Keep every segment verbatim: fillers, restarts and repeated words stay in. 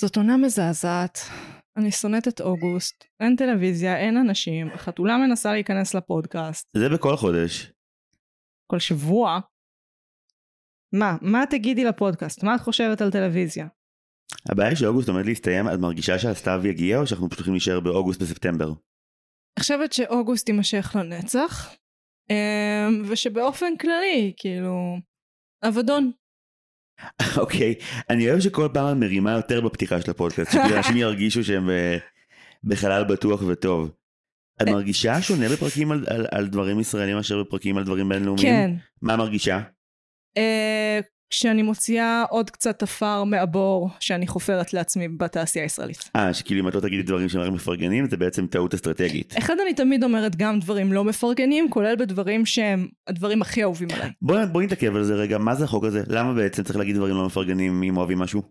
זאת עונה מזעזעת, אני שונאת את אוגוסט, אין טלוויזיה, אין אנשים, החתולה מנסה להיכנס לפודקאסט. זה בכל חודש. כל שבוע? מה? מה תגידי לפודקאסט? מה את חושבת על טלוויזיה? הבעיה שאוגוסט עומד להסתיים, את מרגישה שהסתיו יגיע או שאנחנו פשוט הולכים להישאר באוגוסט בספטמבר? אני חושבת שאוגוסט יימשך לנצח, ושבאופן כללי, כאילו, עבדון. אוקיי, אני אוהב שכל פעם אני מרימה יותר בפתיחה של הפודקאסט, שאנשים ירגישו שהם בחלל בטוח וטוב. את מרגישה שונה בפרקים על, על, על דברים ישראלים אשר בפרקים על דברים בינלאומיים? כן. מה מרגישה? כשאני מוציאה עוד קצת אפר מעבור שאני חופרת לעצמי בתעשייה הישראלית. אה, שכאילו אם את לא תגידי דברים שהם רק מפרגנים, זה בעצם טעות אסטרטגית. אחד, אני תמיד אומרת גם דברים לא מפרגנים, כולל בדברים שהם הדברים הכי אהובים עליי. בוא, בוא נתעכב על זה רגע, מה זה החוק הזה? למה בעצם צריך להגיד דברים לא מפרגנים אם אוהבים משהו?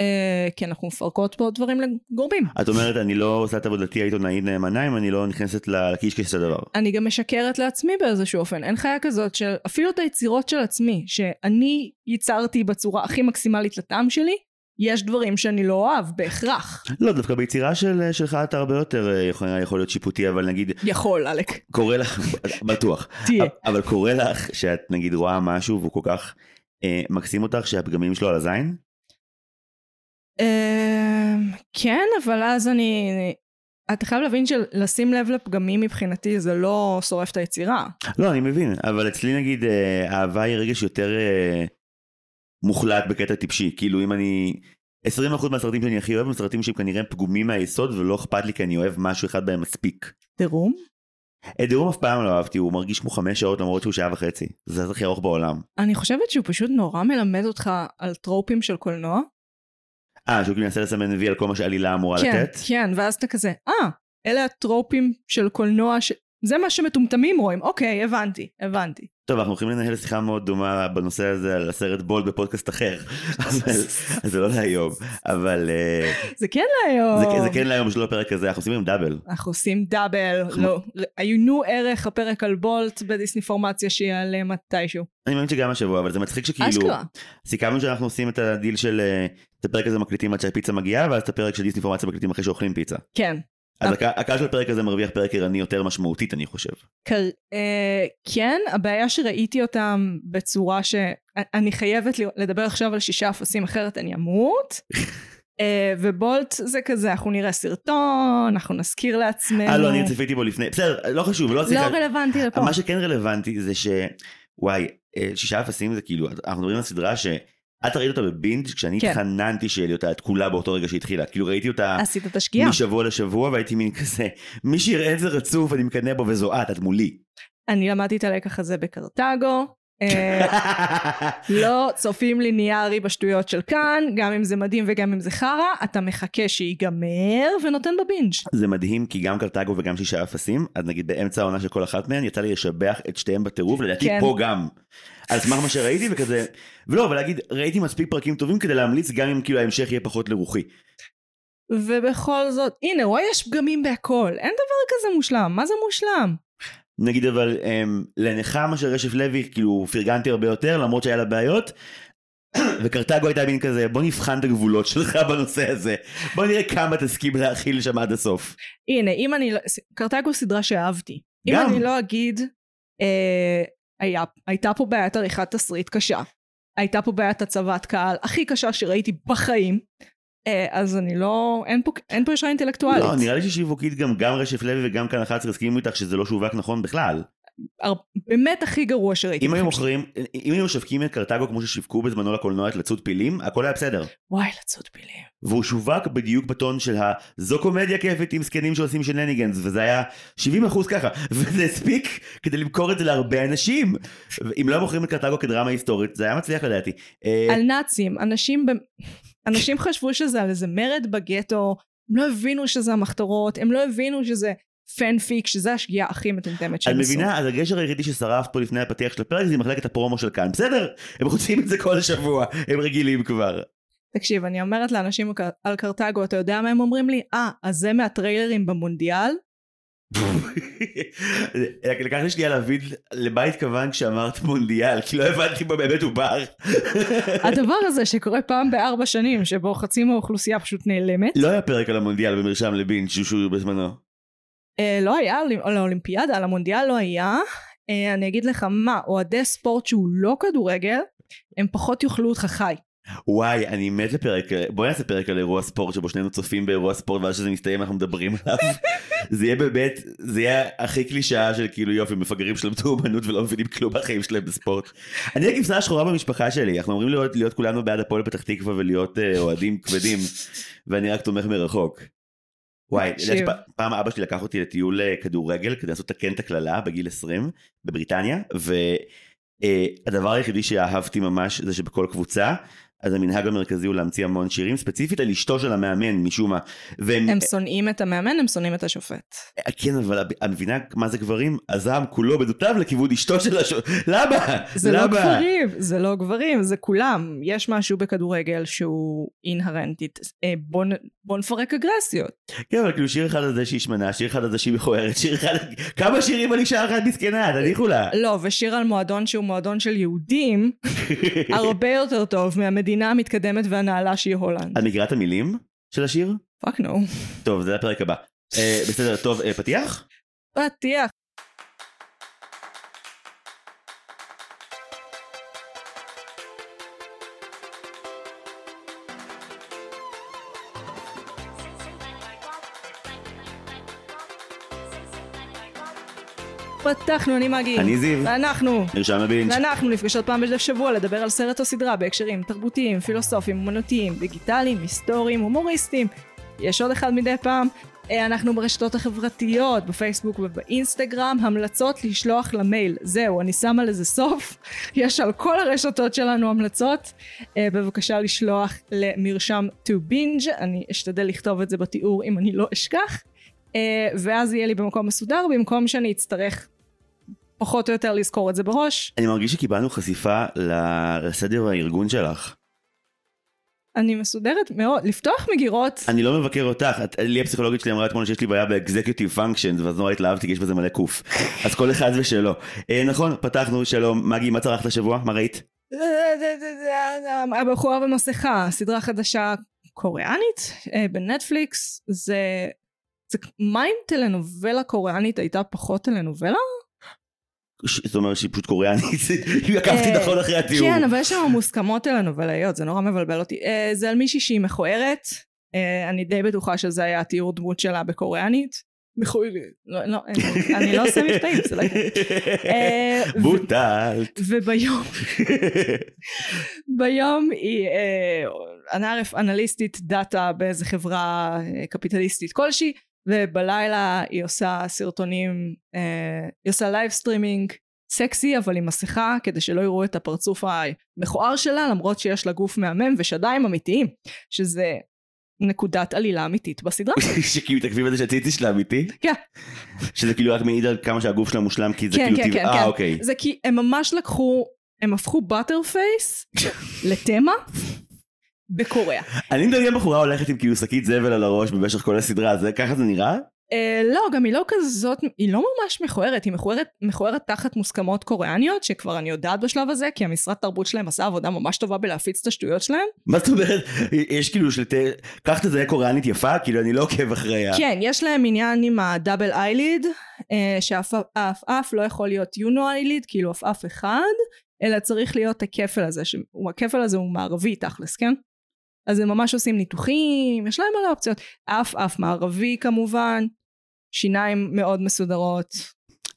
אה, כי אנחנו מפרקות פה דברים לגורמים. את אומרת, אני לא עושה את עבודתי העיתונאית נאמנה, אם אני לא נכנסת לקישקש הדבר. אני גם משקרת לעצמי באיזשהו אופן. אין חיה כזאת של, אפילו את היצירות של עצמי, שאני ייצרתי בצורה הכי מקסימלית לטעם שלי, יש דברים שאני לא אוהב, בהכרח. לא, דווקא ביצירה של, שלך את הרבה יותר יכול, יכול להיות שיפוטי, אבל נגיד... יכול, אלק. קורא לך, בטוח. תהיה. אבל קורא לך שאת נגיד רואה משהו, והוא כל כך אה, מקסים אותך שהפגמים שלו על הזין? כן, אבל אז אני, אתה חייב להבין שלשים לב לפגמים מבחינתי זה לא שורף את היצירה. לא, אני מבין, אבל אצלי נגיד אהבה היא רגש יותר מוחלט בקטע טיפשי, כאילו אם אני, עשרים אחוז מהסרטים שאני הכי אוהב הם סרטים שהם כנראה פגומים מהיסוד ולא אכפת לי כי אני אוהב משהו אחד בהם מספיק. דרום? דרום אף פעם לא אהבתי, הוא מרגיש כמו חמש שעות למרות שהוא שעה וחצי, זה הכי ארוך בעולם. אני חושבת שהוא פשוט נורא מלמד אותך על טרופים של קולנוע. אה, שהוא כאילו נעשה לסמן וי על כל מה שעלילה אמורה כן, לתת? כן, כן, ואז אתה כזה, אה, אלה הטרופים של קולנוע, ש... זה מה שמטומטמים רואים, אוקיי, הבנתי, הבנתי. טוב, אנחנו הולכים לנהל שיחה מאוד דומה בנושא הזה על הסרט בולד בפודקאסט אחר, אבל זה לא להיום, אבל... זה כן להיום. זה, זה כן להיום, שלא פרק כזה, אנחנו עושים עם דאבל. אנחנו עושים דאבל, לא, היונו ערך הפרק על בולט בדיסניפורמציה שיעלה מתישהו. אני מאמין שגם השבוע, אבל זה מצחיק שכאילו... אשכרה. סיכמנו שאנחנו עושים את הדיל של... את הפרק הזה מקליטים עד שהפיצה מגיעה, ואז את הפרק של דיסניפורמציה מקליטים אחרי שאוכלים פיצה. כן. אז הקהל של הפרק הזה מרוויח פרק עירני יותר משמעותית, אני חושב. כן, הבעיה שראיתי אותם בצורה שאני חייבת לדבר עכשיו על שישה אפסים אחרת, אני אמות. ובולט זה כזה, אנחנו נראה סרטון, אנחנו נזכיר לעצמנו. אה לא, אני צפיתי בו לפני, בסדר, לא חשוב. לא רלוונטי לפה. מה שכן רלוונטי זה ש... וואי, שישה אפסים זה כאילו, אנחנו מדברים על סדרה ש... את ראית אותה בבינג' כשאני כן. התחננתי שיהיה לי אותה את כולה באותו רגע שהתחילה. כאילו ראיתי אותה משבוע לשבוע והייתי מין כזה, מי שיראה את זה רצוף אני מקנה בו וזו את, את מולי. אני למדתי את הלקח הזה בקרטגו. לא צופים ליניארי בשטויות של כאן, גם אם זה מדהים וגם אם זה חרה, אתה מחכה שיגמר ונותן בבינג'. זה מדהים כי גם קרטגו וגם שישה אפסים, אז נגיד באמצע העונה של כל אחת מהן יצא לי לשבח את שתיהם בטירוף, ולדעתי כן. פה גם. אז מה מה שראיתי וכזה, ולא, אבל להגיד, ראיתי מספיק פרקים טובים כדי להמליץ גם אם כאילו ההמשך יהיה פחות לרוחי. ובכל זאת, הנה, רואה יש פגמים בהכל, אין דבר כזה מושלם, מה זה מושלם? נגיד אבל לנחמה של רשף לוי, כאילו פרגנתי הרבה יותר, למרות שהיה לה בעיות, וקרטגו הייתה בין כזה, בוא נבחן את הגבולות שלך בנושא הזה, בוא נראה כמה תסכים להכיל שם עד הסוף. הנה, אם אני, קרטגו סדרה שאהבתי, אם אני לא אגיד, היה, הייתה פה בעיית עריכת תסריט קשה, הייתה פה בעיית הצבת קהל הכי קשה שראיתי בחיים, אז אני לא, אין פה, אין פה ישרה אינטלקטואלית. לא, נראה לי ששיווקית גם, גם רשף לוי וגם כאן אחת הסכימו איתך שזה לא שווק נכון בכלל. באמת הכי גרוע שראיתי. אם היו מוכרים, אם היו משווקים את קרטגו כמו ששיווקו בזמנו לקולנוע את לצוד פילים, הכל היה בסדר. וואי, לצוד פילים. והוא שווק בדיוק בטון של ה... זו קומדיה כיפית עם סקנים שעושים שנניגנס, וזה היה שבעים אחוז ככה, וזה הספיק כדי למכור את זה להרבה אנשים. אם לא מוכרים את קרטגו כדרמה היסטורית, זה היה מצליח לדעתי. על נאצים, אנשים ב... אנשים חשבו שזה על איזה מרד בגטו, הם לא הבינו שזה המחתרות, הם לא הבינו שזה פנפיק, שזה השגיאה הכי מטומטמת של הסוף. אני מבינה, אז הגשר היחידי ששרף פה לפני הפתיח של הפרק, זה מחלקת הפרומו של כאן, בסדר? הם חוצים את זה כל השבוע, הם רגילים כבר. תקשיב, אני אומרת לאנשים על קרטגו, אתה יודע מה הם אומרים לי? אה, אז זה מהטריילרים במונדיאל? לקח לי שנייה להבין למה התכוון כשאמרת מונדיאל, כי לא הבנתי מה באמת הוא בר. הדבר הזה שקורה פעם בארבע שנים שבו חצי מהאוכלוסייה פשוט נעלמת. לא היה פרק על המונדיאל במרשם לבינג' שהוא בזמנו. לא היה, על האולימפיאדה, על המונדיאל לא היה. אני אגיד לך מה, אוהדי ספורט שהוא לא כדורגל הם פחות יאכלו אותך חי. וואי, אני מת לפרק, בואי נעשה פרק על אירוע ספורט שבו שנינו צופים באירוע ספורט ואז שזה מסתיים אנחנו מדברים עליו. זה יהיה באמת, זה יהיה הכי קלישה של כאילו יופי, מפגרים שלמדו אומנות ולא מבינים כלום בחיים שלהם בספורט. אני הכבשה השחורה במשפחה שלי, אנחנו אומרים להיות, להיות כולנו בעד הפועל פתח תקווה ולהיות אה, אוהדים כבדים, ואני רק תומך מרחוק. וואי, שפ, פעם אבא שלי לקח אותי לטיול כדורגל כדי לעשות תקן את הכללה בגיל עשרים בבריטניה, והדבר היחידי שאהבתי ממש זה שבכל קבוצה, אז המנהג המרכזי הוא להמציא המון שירים, ספציפית על אשתו של המאמן, משום מה. והם, הם שונאים את המאמן, הם שונאים את השופט. כן, אבל המבינה מה זה גברים, הזעם כולו בדותיו לכיוון אשתו של השופט. למה? זה למה? לא גברים, זה לא גברים, זה כולם. יש משהו בכדורגל שהוא אינהרנטית. בוא, בוא נפרק אגרסיות. כן, אבל כאילו שיר אחד הזה שהיא שמנה, שיר אחד הזה שהיא מכוערת, שיר אחד... כמה שירים על אישה אחת מסכנה, תניחו לה. לא, ושיר על מועדון שהוא מועדון של יהודים, הרבה יותר טוב מהמדינה המתקדמת והנעלה שהיא הולנד. את מכירה את המילים של השיר? פאק נו. טוב, זה הפרק הבא. בסדר, טוב, פתיח? פתיח. פתחנו, אני מגיע. אני זיו. ואנחנו. נרשם הבינג'. ואנחנו נפגשות פעם בשבוע לדבר על סרט או סדרה בהקשרים תרבותיים, פילוסופיים, אומנותיים, דיגיטליים, היסטוריים, הומוריסטיים. יש עוד אחד מדי פעם. אנחנו ברשתות החברתיות, בפייסבוק ובאינסטגרם, המלצות לשלוח למייל. זהו, אני שמה לזה סוף. יש על כל הרשתות שלנו המלצות. בבקשה לשלוח למרשם טו בינג'. אני אשתדל לכתוב את זה בתיאור אם אני לא אשכח. ואז יהיה לי במקום מסודר, במקום שאני אצטרך פחות או יותר לזכור את זה בראש. אני מרגיש שקיבלנו חשיפה לסדר והארגון שלך. אני מסודרת מאוד, לפתוח מגירות. אני לא מבקר אותך, לי הפסיכולוגית שלי אמרה אתמול שיש לי בעיה באקזקיוטיב פונקשן, ואז נורא התלהבתי כי יש בזה מלא קוף. אז כל אחד ושלו. נכון, פתחנו, שלום, מגי, מה צרכת השבוע? מה ראית? הבחורה במסכה, סדרה חדשה קוריאנית, בנטפליקס, זה... מה אם טלנובלה קוריאנית הייתה פחות טלנובלה? זאת אומרת שהיא פשוט קוריאנית, לקחתי נכון אחרי התיאור. כן, אבל יש שם מוסכמות טלנובלאיות, זה נורא מבלבל אותי. זה על מישהי שהיא מכוערת, אני די בטוחה שזה היה התיאור דמות שלה בקוריאנית. מכוערת. לא, אני לא עושה מבטאים, זה לא יקרה. בוטלת. וביום, ביום היא אנליסטית דאטה באיזה חברה קפיטליסטית כלשהי, ובלילה היא עושה סרטונים, אה, היא עושה לייב סטרימינג סקסי אבל עם מסכה כדי שלא יראו את הפרצוף המכוער שלה, למרות שיש לה גוף מהמם ושדיים אמיתיים, שזה נקודת עלילה אמיתית בסדרה. שכאילו תקביב את זה שהציצי שלה אמיתי? כן. שזה כאילו רק מעיד על כמה שהגוף שלה מושלם, כי זה כאילו טבעה, אה אוקיי. זה כי הם ממש לקחו, הם הפכו בטרפייס לתמה, בקוריאה. אני מדמיין בחורה הולכת עם כאילו שקית זבל על הראש במשך כל הסדרה, זה ככה זה נראה? לא, גם היא לא כזאת, היא לא ממש מכוערת, היא מכוערת תחת מוסכמות קוריאניות, שכבר אני יודעת בשלב הזה, כי המשרד תרבות שלהם עשה עבודה ממש טובה בלהפיץ את השטויות שלהם. מה זאת אומרת? יש כאילו שלטי, כך תזהה קוריאנית יפה, כאילו אני לא עוקב אחריה. כן, יש להם עניין עם הדאבל אייליד, שאף-אף לא יכול להיות יונו אייליד, כאילו אף-אף אחד, אלא צריך להיות הכפל הזה, הכפל הזה הוא מערבי תכלס, כן? אז הם ממש עושים ניתוחים, יש להם מלא אופציות, אף אף מערבי כמובן, שיניים מאוד מסודרות,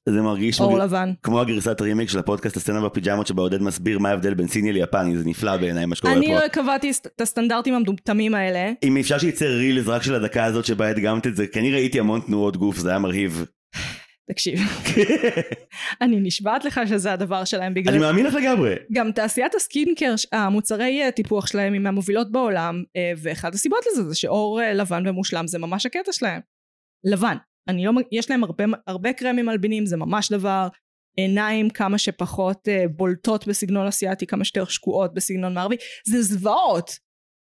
זה מרגיש אור לבן. כמו הגרסת רימייק של הפודקאסט הסצנה בפיג'מות שבה עודד מסביר מה ההבדל בין סיני ליפני, זה נפלא בעיניי מה שקורה פה. אני לא קבעתי את הסטנדרטים המדומתמים האלה. אם אפשר שיצא רילס רק של הדקה הזאת שבה הדגמת את זה, כי אני ראיתי המון תנועות גוף, זה היה מרהיב. תקשיב, אני נשבעת לך שזה הדבר שלהם בגלל... אני מאמין לך לגמרי. גם תעשיית הסקינקר, המוצרי טיפוח שלהם היא מהמובילות בעולם, ואחת הסיבות לזה זה שאור לבן ומושלם זה ממש הקטע שלהם. לבן, אני לא... יש להם הרבה, הרבה קרמים מלבינים, זה ממש דבר, עיניים כמה שפחות בולטות בסגנון אסיאטי, כמה שתר שקועות בסגנון מערבי, זה זוועות.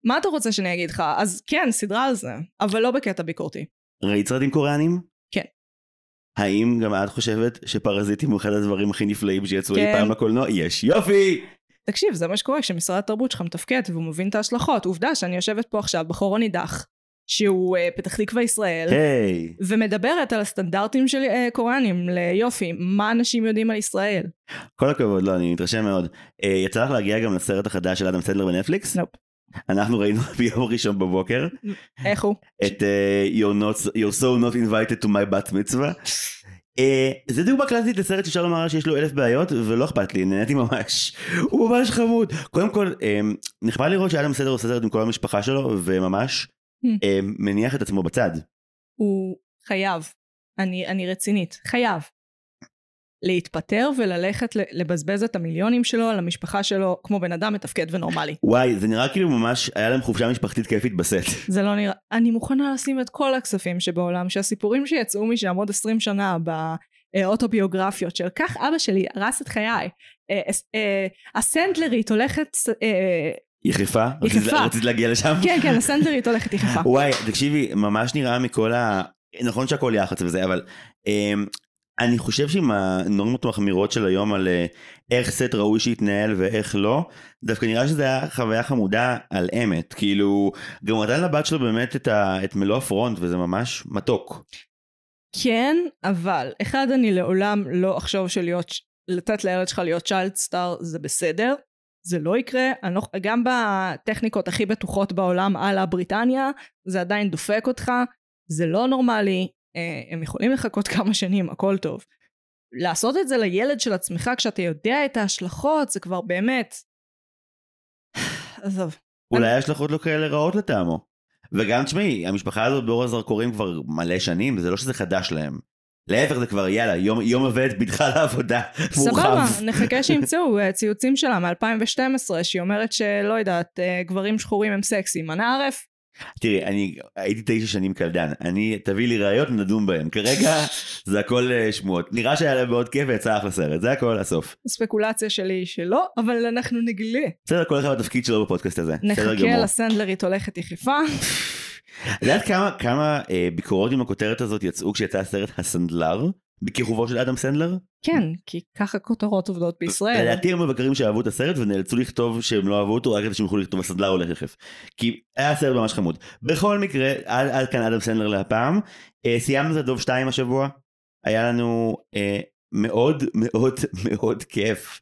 מה אתה רוצה שאני אגיד לך? אז כן, סדרה על זה, אבל לא בקטע ביקורתי. ראית סרטים קוריאנים? כן. האם גם את חושבת שפרזיטים הוא אחד הדברים הכי נפלאים שיצאו אי פעם לקולנוע? יש, יופי! תקשיב, זה מה שקורה כשמשרד התרבות שלך מתפקד והוא מבין את ההשלכות. עובדה שאני יושבת פה עכשיו בחור רוני דח, שהוא פתח תקווה ישראל, ומדברת על הסטנדרטים של קוראנים ליופי, מה אנשים יודעים על ישראל. כל הכבוד, לא, אני מתרשם מאוד. יצא לך להגיע גם לסרט החדש של אדם סנדלר בנטפליקס? נופ. אנחנו ראינו ביום ראשון בבוקר. איך הוא? את You're so not invited to my bat mitzvah. זה דוגמה קלאסית לסרט שאפשר לומר שיש לו אלף בעיות, ולא אכפת לי, נהניתי ממש. הוא ממש חמוד. קודם כל, נחמד לראות שאדם סנדלר עושה סרט עם כל המשפחה שלו, וממש מניח את עצמו בצד. הוא חייב, אני, אני רצינית, חייב להתפטר וללכת לבזבז את המיליונים שלו על המשפחה שלו כמו בן אדם מתפקד ונורמלי. וואי, זה נראה כאילו ממש היה להם חופשה משפחתית כיפית בסט. זה לא נראה, אני מוכנה לשים את כל הכספים שבעולם, שהסיפורים שיצאו משם עוד עשרים שנה באוטוביוגרפיות של כך אבא שלי הרס את חיי, הסנדלרית הולכת... יחפה? רצית להגיע לשם? כן, כן, הסנדלרית הולכת יחפה. וואי, תקשיבי, ממש נראה מכל ה... נכון שהכל יחץ וזה, אבל אני חושב שעם הנורמות המחמירות של היום על איך סט ראוי שהתנהל ואיך לא, דווקא נראה שזה היה חוויה חמודה על אמת, כאילו, גם נתן לבת שלו באמת את מלוא הפרונט, וזה ממש מתוק. כן, אבל, אחד, אני לעולם לא אחשוב שלתת לילד שלך להיות צ'יילד סטאר, זה בסדר. זה לא יקרה, גם בטכניקות הכי בטוחות בעולם על הבריטניה, זה עדיין דופק אותך, זה לא נורמלי, הם יכולים לחכות כמה שנים, הכל טוב. לעשות את זה לילד של עצמך, כשאתה יודע את ההשלכות, זה כבר באמת... עזוב. אולי ההשלכות לא כאלה רעות לטעמו. וגם תשמעי, המשפחה הזאת באור הזרקורים כבר מלא שנים, וזה לא שזה חדש להם. להפך זה כבר, יאללה, יום, יום עבד בדך לעבודה, מורחב. סבבה, נחכה שימצאו ציוצים שלה מ-אלפיים ושתים עשרה, שהיא אומרת שלא יודעת, גברים שחורים הם סקסים, מנה ערף? תראי, אני הייתי תשע שנים קלדן, אני, תביא לי ראיות ונדון בהם, כרגע זה הכל שמועות, נראה שהיה להם מאוד כיף ויצא אחלה סרט, זה הכל הסוף. הספקולציה שלי שלא, אבל אנחנו נגלה. בסדר, כל אחד בתפקיד שלו בפודקאסט הזה. נחכה לסנדלרית הולכת יחפה. לדעת כמה, כמה אה, ביקורות עם הכותרת הזאת יצאו כשיצא הסרט הסנדלר, בכיכובו של אדם סנדלר? כן, כי ככה כותרות עובדות בישראל. לדעתי הם מבקרים שאהבו את הסרט ונאלצו לכתוב שהם לא אהבו אותו, רק כדי שהם יכולו לכתוב הסנדלר הולך יחף. כי היה הסרט ממש חמוד. בכל מקרה, עד, עד כאן אדם סנדלר להפעם. אה, סיימנו את הדוב שתיים השבוע. היה לנו אה, מאוד מאוד מאוד כיף.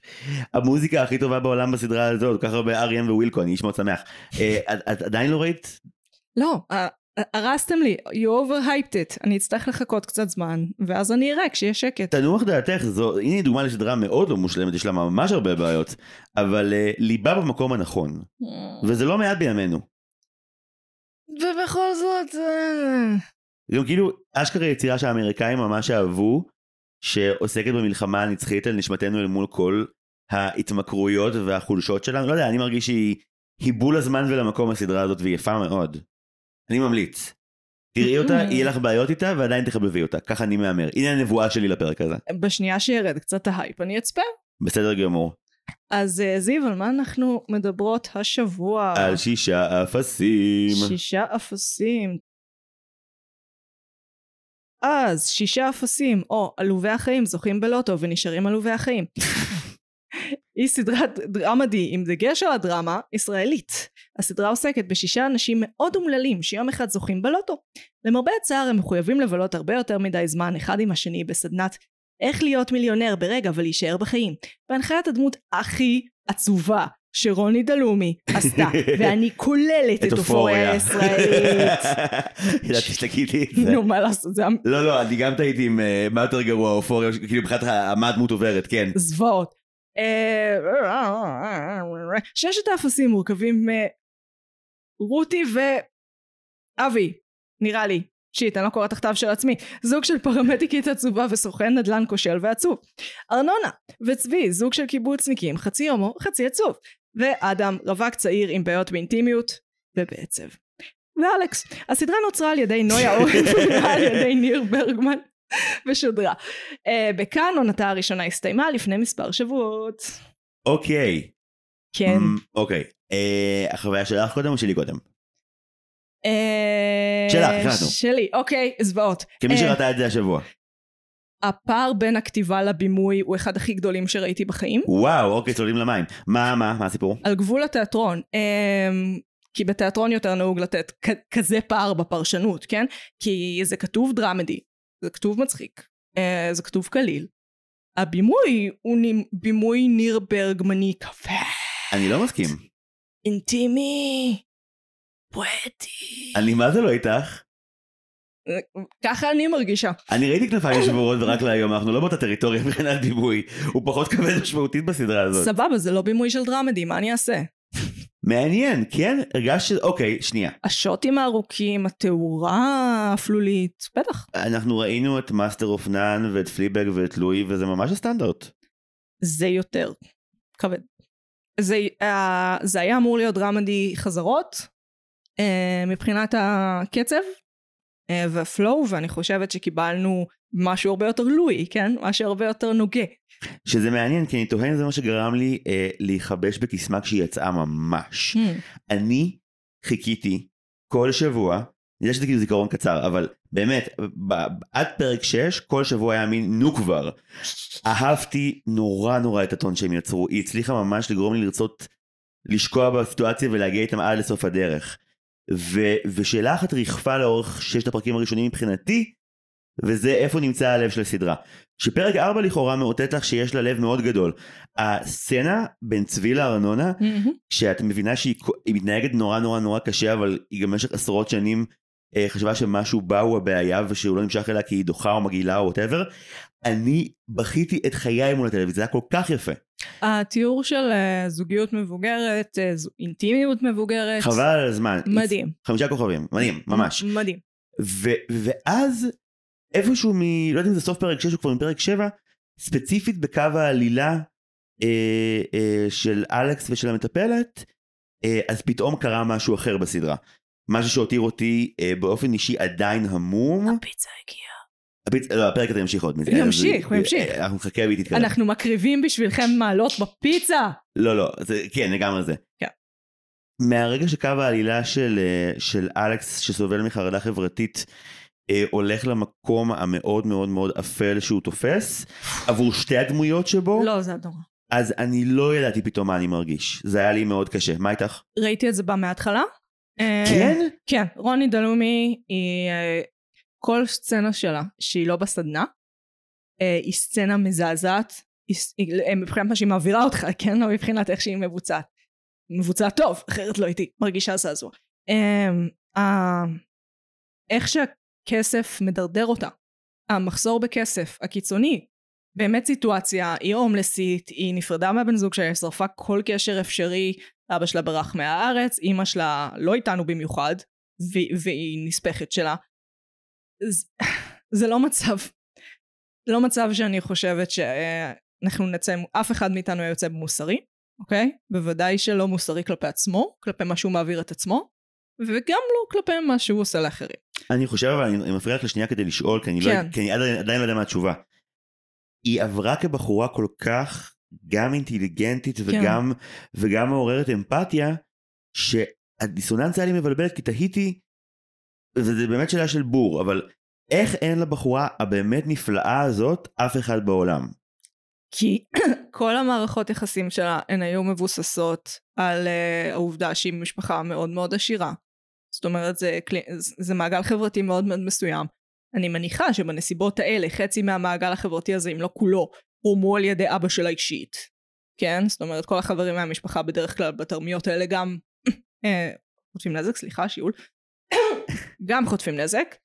המוזיקה הכי טובה בעולם בסדרה הזאת, ככה הרבה אריאם ווילקו, אני איש מאוד שמח. אה, את עדיין לא ראית? לא, הרסתם לי, you overhyped it, אני אצטרך לחכות קצת זמן, ואז אני אראה כשיהיה שקט. תנוח דעתך, הנה דוגמה לשדרה מאוד לא מושלמת, יש לה ממש הרבה בעיות, אבל ליבה במקום הנכון, וזה לא מעט בימינו. ובכל זאת... גם כאילו, אשכרה יצירה שהאמריקאים ממש אהבו, שעוסקת במלחמה הנצחית על נשמתנו אל מול כל ההתמכרויות והחולשות שלנו, לא יודע, אני מרגיש שהיא היבול הזמן ולמקום הסדרה הזאת, והיא יפה מאוד. אני ממליץ. תראי אותה, יהיה לך בעיות איתה, ועדיין תחבבי אותה. ככה אני מאמר. הנה הנבואה שלי לפרק הזה. בשנייה שירד קצת ההייפ, אני אצפה. בסדר גמור. אז זיו, על מה אנחנו מדברות השבוע? על שישה אפסים. שישה אפסים. אז שישה אפסים, או עלובי החיים, זוכים בלוטו ונשארים עלובי החיים. היא סדרת דרמדי עם דגש על הדרמה ישראלית. הסדרה עוסקת בשישה אנשים מאוד אומללים שיום אחד זוכים בלוטו. למרבה הצער הם מחויבים לבלות הרבה יותר מדי זמן אחד עם השני בסדנת איך להיות מיליונר ברגע ולהישאר בחיים. בהנחיית הדמות הכי עצובה שרוני דלומי עשתה, ואני כוללת את אופוריה הישראלית. ידעתי שתגידי את זה. נו, מה לעשות? לא, לא, אני גם תהיתי עם מה יותר גרוע, אופוריה, כאילו בכלל מה הדמות עוברת, כן. זוועות. ששת האפסים מורכבים רותי ואבי, נראה לי שיט, אני לא קוראת הכתב של עצמי, זוג של פרמדיקית עצובה וסוכן נדלן כושל ועצוב, ארנונה וצבי, זוג של קיבוצניקים, חצי הומו חצי עצוב, ואדם רווק צעיר עם בעיות באינטימיות ובעצב, ואלכס. הסדרה נוצרה על ידי נויה אורן ועל ידי ניר ברגמן ושודרה. Uh, בכאן עונתה הראשונה הסתיימה לפני מספר שבועות. אוקיי. Okay. כן. אוקיי. Mm, okay. uh, החוויה שלך קודם או שלי קודם? Uh, שלך, החלטנו. שלי, אוקיי, okay, זוועות. כמי uh, שראתה את זה השבוע. הפער בין הכתיבה לבימוי הוא אחד הכי גדולים שראיתי בחיים. וואו, אוקיי, צוללים למים. מה, מה, מה הסיפור? על גבול התיאטרון. כי בתיאטרון יותר נהוג לתת כזה פער בפרשנות, כן? כי זה כתוב דרמדי, זה כתוב מצחיק, זה כתוב קליל. הבימוי הוא בימוי ניר ברגמני כבד. אני לא מסכים. אינטימי. פואטי. אני מה זה לא איתך? ככה אני מרגישה. אני ראיתי כנפיים שבורות ורק להיום, אנחנו לא באותה טריטוריה מבחינת בימוי, הוא פחות כבד משמעותית בסדרה הזאת. סבבה, זה לא בימוי של דרמדי, מה אני אעשה? מעניין, כן? הרגש ש... אוקיי, שנייה. השוטים הארוכים, התאורה הפלולית, בטח. אנחנו ראינו את מאסטר אופנן ואת פליבג ואת לואי, וזה ממש הסטנדרט. זה יותר כבד. זה, אה, זה היה אמור להיות דרמדי חזרות, אה, מבחינת הקצב, אה, והפלואו, ואני חושבת שקיבלנו משהו הרבה יותר לואי, כן? משהו הרבה יותר נוגה. שזה מעניין, כי אני תוהה, זה מה שגרם לי אה, להיחבש בקסמה כשהיא יצאה ממש. Mm. אני חיכיתי כל שבוע, אני יודע שזה כאילו זיכרון קצר, אבל באמת, ב- עד פרק שש, כל שבוע היה מין נו כבר. אהבתי נורא נורא את הטון שהם יצרו, היא הצליחה ממש לגרום לי לרצות לשקוע בסיטואציה ולהגיע איתם עד לסוף הדרך. ו- ושאלה אחת רכפה לאורך ששת הפרקים הראשונים מבחינתי, וזה איפה נמצא הלב של הסדרה. שפרק ארבע לכאורה מאותת לך שיש לה לב מאוד גדול. הסצנה בין צבי לארנונה, mm-hmm. שאת מבינה שהיא מתנהגת נורא נורא נורא קשה, אבל היא גם במשך עשרות שנים אה, חשבה שמשהו בא הוא הבעיה, ושהוא לא נמשך אליה כי היא דוחה או מגעילה או whatever. אני בכיתי את חיי מול הטלוויזיה, זה היה כל כך יפה. התיאור של uh, זוגיות מבוגרת, uh, זו, אינטימיות מבוגרת. חבל על הזמן. מדהים. חמישה כוכבים, מדהים, ממש. מדהים. ו- ואז... איפשהו, מ... לא יודע אם זה סוף פרק שש או כבר עם פרק שבע, ספציפית בקו העלילה אה, אה, של אלכס ושל המטפלת, אה, אז פתאום קרה משהו אחר בסדרה. משהו שהותיר אותי אה, באופן אישי עדיין המום. הפיצה הגיעה. הפיצ... לא, הפרק אתה ימשיך עוד. ימשיך, הוא ימשיך. אנחנו חכה והיא תתקדם. אנחנו מקריבים בשבילכם מעלות בפיצה. לא, לא, זה, כן, לגמרי זה. כן. מהרגע שקו העלילה של, של אלכס שסובל מחרדה חברתית, הולך למקום המאוד מאוד מאוד אפל שהוא תופס, עבור שתי הדמויות שבו. לא, זה הדורה. אז אני לא ידעתי פתאום מה אני מרגיש. זה היה לי מאוד קשה. מה איתך? ראיתי את זה בה מההתחלה. כן? כן. רוני דלומי, כל סצנה שלה, שהיא לא בסדנה, היא סצנה מזעזעת, מבחינת מה שהיא מעבירה אותך, כן? לא מבחינת איך שהיא מבוצעת. מבוצעת טוב, אחרת לא הייתי מרגישה זעזוע. איך שה... כסף מדרדר אותה. המחסור בכסף, הקיצוני, באמת סיטואציה, היא הומלסית, היא נפרדה מהבן זוג שלה, שרפה כל קשר אפשרי, אבא שלה ברח מהארץ, אמא שלה לא איתנו במיוחד, ו- והיא נספכת שלה. זה, זה לא מצב, לא מצב שאני חושבת שאנחנו נצא, אף אחד מאיתנו יוצא במוסרי, אוקיי? בוודאי שלא מוסרי כלפי עצמו, כלפי מה שהוא מעביר את עצמו, וגם לא כלפי מה שהוא עושה לאחרים. אני חושב, אבל אני מפריע לך לשנייה כדי לשאול, כי אני, כן. לא, כי אני עדיין, עדיין לא יודע מה התשובה. היא עברה כבחורה כל כך, גם אינטליגנטית וגם, כן. וגם מעוררת אמפתיה, שהדיסוננס היה לי מבלבלת, כי תהיתי, וזה באמת שאלה של בור, אבל איך אין לבחורה הבאמת נפלאה הזאת, אף אחד בעולם? כי כל המערכות יחסים שלה, הן היו מבוססות על uh, העובדה שהיא משפחה מאוד מאוד עשירה. זאת אומרת, זה, זה מעגל חברתי מאוד מאוד מסוים. אני מניחה שבנסיבות האלה, חצי מהמעגל החברתי הזה, אם לא כולו, הורמו על ידי אבא שלה אישית. כן? זאת אומרת, כל החברים מהמשפחה בדרך כלל בתרמיות האלה גם חוטפים נזק, סליחה, שיעול. גם חוטפים נזק.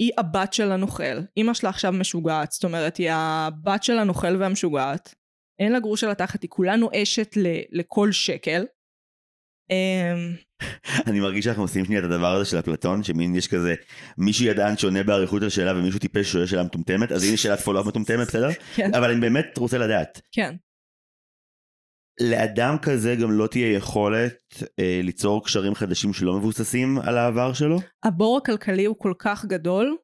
היא הבת של הנוכל. אמא שלה עכשיו משוגעת, זאת אומרת, היא הבת של הנוכל והמשוגעת. אין לה גרוש על התחת, היא כולה נואשת לכל שקל. אני מרגיש שאנחנו עושים שנייה את הדבר הזה של אפלטון, שמין יש כזה, מישהו ידען שעונה בעריכות על שאלה, ומישהו טיפש שואל שאלה מטומטמת, אז הנה שאלת פולאפ מטומטמת, בסדר? אבל אני באמת רוצה לדעת. כן. לאדם כזה גם לא תהיה יכולת ליצור קשרים חדשים שלא מבוססים על העבר שלו? הבור הכלכלי הוא כל כך גדול,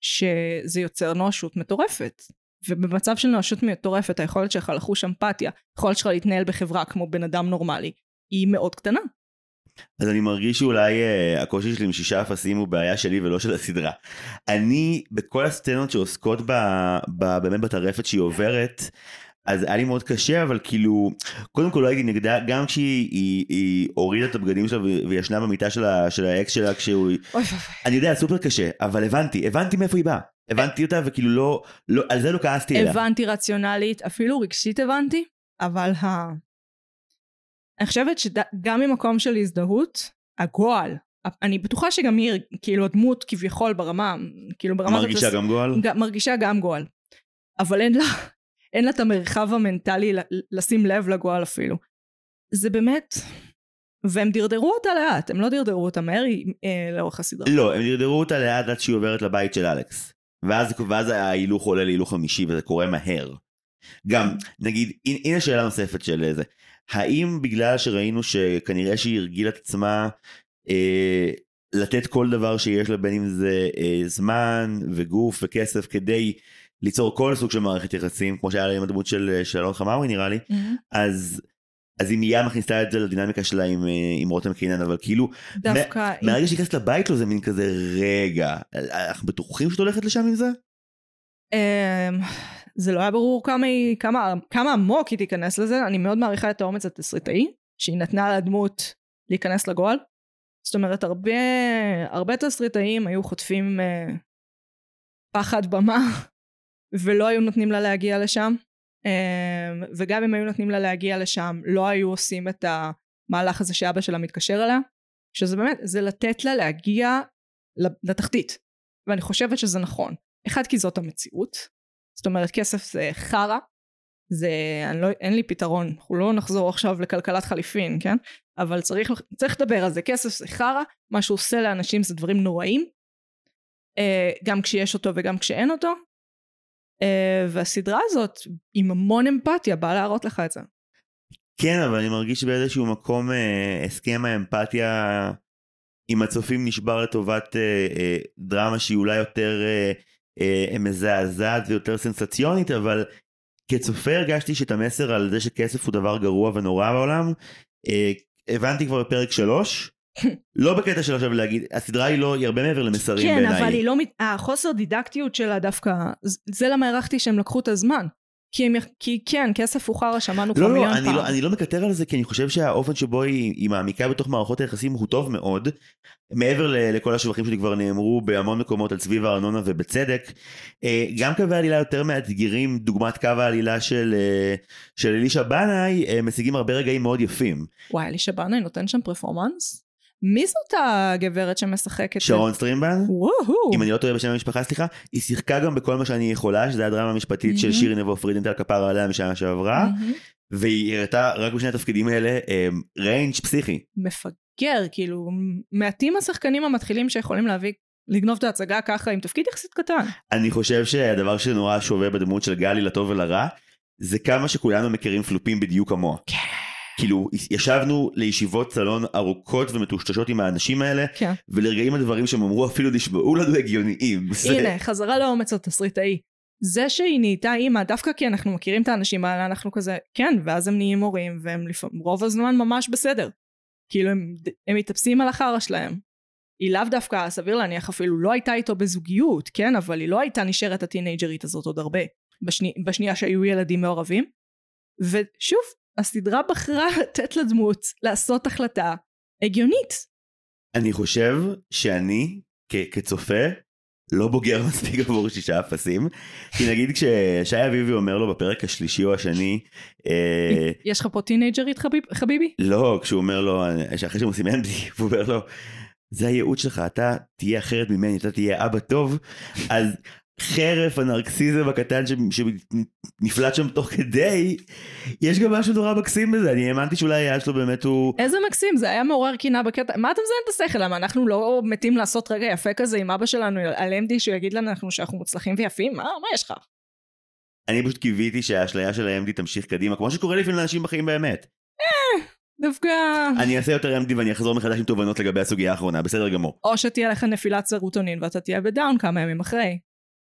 שזה יוצר נואשות מטורפת. ובמצב של נואשות מטורפת, היכולת שלך לחוש אמפתיה, היכולת שלך להתנהל בחברה כמו בן אדם נורמלי, היא מאוד קטנה. אז אני מרגיש שאולי uh, הקושי שלי עם שישה אפסים הוא בעיה שלי ולא של הסדרה. אני, בכל הסצנות שעוסקות ב, ב, באמת בטרפת שהיא עוברת, אז היה לי מאוד קשה, אבל כאילו, קודם כל לא הייתי נגדה, גם כשהיא היא, היא הורידה את הבגדים שלה וישנה במיטה שלה, של האקס שלה, כשהוא... אני יודע, סופר קשה, אבל הבנתי, הבנתי מאיפה היא באה. הבנתי אותה וכאילו לא, לא, על זה לא כעסתי אליה. הבנתי רציונלית, אפילו רגשית הבנתי, אבל ה... אני חושבת שגם ממקום של הזדהות, הגועל, אני בטוחה שגם היא, כאילו הדמות כביכול ברמה, כאילו ברמה... מרגישה גם גועל? מרגישה גם גועל. אבל אין לה... אין לה את המרחב המנטלי לשים לב לגועל אפילו. זה באמת, והם דרדרו אותה לאט, הם לא דרדרו אותה מהר אה, לאורך הסדרה. לא, הם דרדרו אותה לאט עד שהיא עוברת לבית של אלכס. ואז, ואז ההילוך עולה להילוך חמישי, וזה קורה מהר. גם, נגיד, הנה שאלה נוספת של זה. האם בגלל שראינו שכנראה שהיא הרגילה את עצמה, אה, לתת כל דבר שיש לה, בין אם זה אה, זמן וגוף וכסף, כדי... ליצור כל סוג של מערכת יחסים, כמו שהיה לה עם הדמות של אלון חמאווי נראה לי, אז היא מיד מכניסה את זה לדינמיקה שלה עם רותם קינן, אבל כאילו, מהרגע שהיא נכנסת לבית לו, זה מין כזה רגע, אנחנו בטוחים שאת הולכת לשם עם זה? זה לא היה ברור כמה עמוק היא תיכנס לזה, אני מאוד מעריכה את האומץ התסריטאי, שהיא נתנה לדמות להיכנס לגועל, זאת אומרת, הרבה תסריטאים היו חוטפים פחד במה, ולא היו נותנים לה להגיע לשם, וגם אם היו נותנים לה להגיע לשם, לא היו עושים את המהלך הזה שאבא שלה מתקשר אליה, שזה באמת, זה לתת לה להגיע לתחתית, ואני חושבת שזה נכון. אחד, כי זאת המציאות, זאת אומרת, כסף זה חרה, זה, אני לא, אין לי פתרון, אנחנו לא נחזור עכשיו לכלכלת חליפין, כן? אבל צריך, צריך לדבר על זה, כסף זה חרה, מה שהוא עושה לאנשים זה דברים נוראים, גם כשיש אותו וגם כשאין אותו, Uh, והסדרה הזאת עם המון אמפתיה באה להראות לך את זה. כן, אבל אני מרגיש באיזשהו מקום uh, הסכם האמפתיה עם הצופים נשבר לטובת uh, uh, דרמה שהיא אולי יותר uh, uh, מזעזעת ויותר סנסציונית, אבל כצופה הרגשתי שאת המסר על זה שכסף הוא דבר גרוע ונורא בעולם uh, הבנתי כבר בפרק שלוש. לא בקטע של עכשיו להגיד, הסדרה היא לא, היא הרבה מעבר למסרים בעיניי. כן, אבל היא לא, החוסר דידקטיות שלה דווקא, זה למה הערכתי שהם לקחו את הזמן. כי כן, כסף וחרה, שמענו כבר מיליון פעם. לא, לא, אני לא מקטר על זה, כי אני חושב שהאופן שבו היא מעמיקה בתוך מערכות היחסים הוא טוב מאוד, מעבר לכל השבחים שלי כבר נאמרו בהמון מקומות על סביב הארנונה ובצדק, גם קווי העלילה יותר מאתגרים, דוגמת קו העלילה של, של אלישה בנאי, משיגים הרבה רגעים מאוד יפים. וואי, אלישה בנאי נותן שם פרפורמנס? מי זאת הגברת שמשחקת? שרון סטרימבן, אם אני לא טועה בשם המשפחה, סליחה, היא שיחקה גם בכל מה שאני יכולה, שזה הדרמה המשפטית של שירי נבו פרידנטל כפרה עליה משנה שעברה, והיא הראתה רק בשני התפקידים האלה, ריינג' פסיכי. מפגר, כאילו, מעטים השחקנים המתחילים שיכולים להביא, לגנוב את ההצגה ככה, עם תפקיד יחסית קטן. אני חושב שהדבר שנורא שווה בדמות של גלי לטוב ולרע, זה כמה שכולנו מכירים פלופים בדיוק כמוה. כאילו, ישבנו לישיבות סלון ארוכות ומטושטשות עם האנשים האלה, כן. ולרגעים הדברים שהם אמרו אפילו נשמעו לנו הגיוניים. הנה, זה... חזרה לאומץ התסריטאי. זה שהיא נהייתה אימא, דווקא כי אנחנו מכירים את האנשים האלה, אנחנו כזה, כן, ואז הם נהיים הורים, והם לפעמים, רוב הזמן ממש בסדר. כאילו, הם, הם מתאפסים על החרה שלהם. היא לאו דווקא, סביר להניח, אפילו לא הייתה איתו בזוגיות, כן, אבל היא לא הייתה נשארת הטינג'רית הזאת עוד הרבה, בשני, בשנייה שהיו ילדים מעורבים. ושוב, הסדרה בחרה לתת לדמות, לעשות החלטה הגיונית. אני חושב שאני, כ- כצופה, לא בוגר מספיק עבור שישה אפסים, כי נגיד כששי אביבי אומר לו בפרק השלישי או השני, יש לך פה טינג'רית חביב, חביבי? לא, כשהוא אומר לו, שאחרי שהוא מסיים לי, הוא אומר לו, זה הייעוד שלך, אתה תהיה אחרת ממני, אתה תהיה אבא טוב, אז... חרף הנרקסיזם הקטן שנפלט שם תוך כדי, יש גם משהו נורא מקסים בזה. אני האמנתי שאולי היה שלו באמת הוא... איזה מקסים, זה היה מעורר קינה בקטע. מה אתה מזיין את השכל? למה אנחנו לא מתים לעשות רגע יפה כזה עם אבא שלנו על אמדי שהוא יגיד לנו שאנחנו מוצלחים ויפים? מה? מה יש לך? אני פשוט קיוויתי שהאשליה של האמדי תמשיך קדימה, כמו שקורה לפעמים לאנשים בחיים באמת. דווקא... אני אעשה יותר אמדי ואני אחזור מחדש עם תובנות לגבי הסוגיה האחרונה, בסדר גמור. או שתהיה לך נפילת סרוטונין ואתה תהיה בדאון כמה ימים אחרי.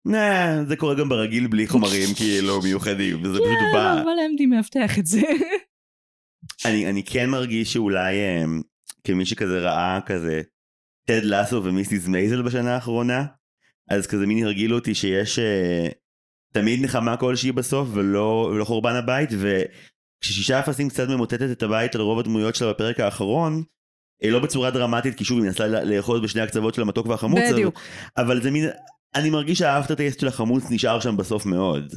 נה, זה קורה גם ברגיל בלי חומרים כאילו מיוחדים, וזה פשוט בא. כן, אבל אמדי מאבטח את זה. אני כן מרגיש שאולי כמי שכזה ראה כזה טד לאסו ומיסיס מייזל בשנה האחרונה, אז כזה מין הרגיל אותי שיש תמיד נחמה כלשהי בסוף, ולא, ולא חורבן הבית, וכששישה אפסים קצת ממוטטת את הבית על רוב הדמויות שלה בפרק האחרון, לא בצורה דרמטית, כי שוב היא נסלה לאחוז בשני הקצוות של המתוק והחמוץ, בדיוק. אבל זה מין, אני מרגיש שהאפטר טייסט של החמוץ נשאר שם בסוף מאוד.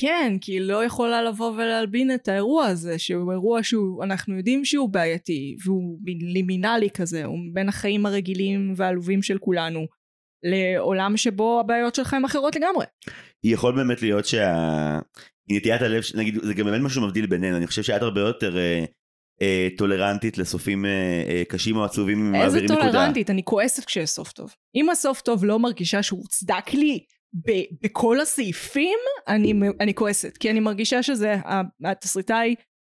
כן, כי היא לא יכולה לבוא ולהלבין את האירוע הזה, שהוא אירוע שאנחנו יודעים שהוא בעייתי, והוא לימינלי כזה, הוא בין החיים הרגילים והעלובים של כולנו, לעולם שבו הבעיות שלך הן אחרות לגמרי. יכול באמת להיות שהנטיית הלב, נגיד, זה גם באמת משהו מבדיל בינינו, אני חושב שאת הרבה יותר אה, אה, טולרנטית לסופים אה, קשים או עצובים. איזה טולרנטית? נקודה. אני כועסת כשהסוף טוב. אם הסוף טוב לא מרגישה שהוא צדק לי, ב- בכל הסעיפים אני, אני כועסת, כי אני מרגישה שזה התסריטאי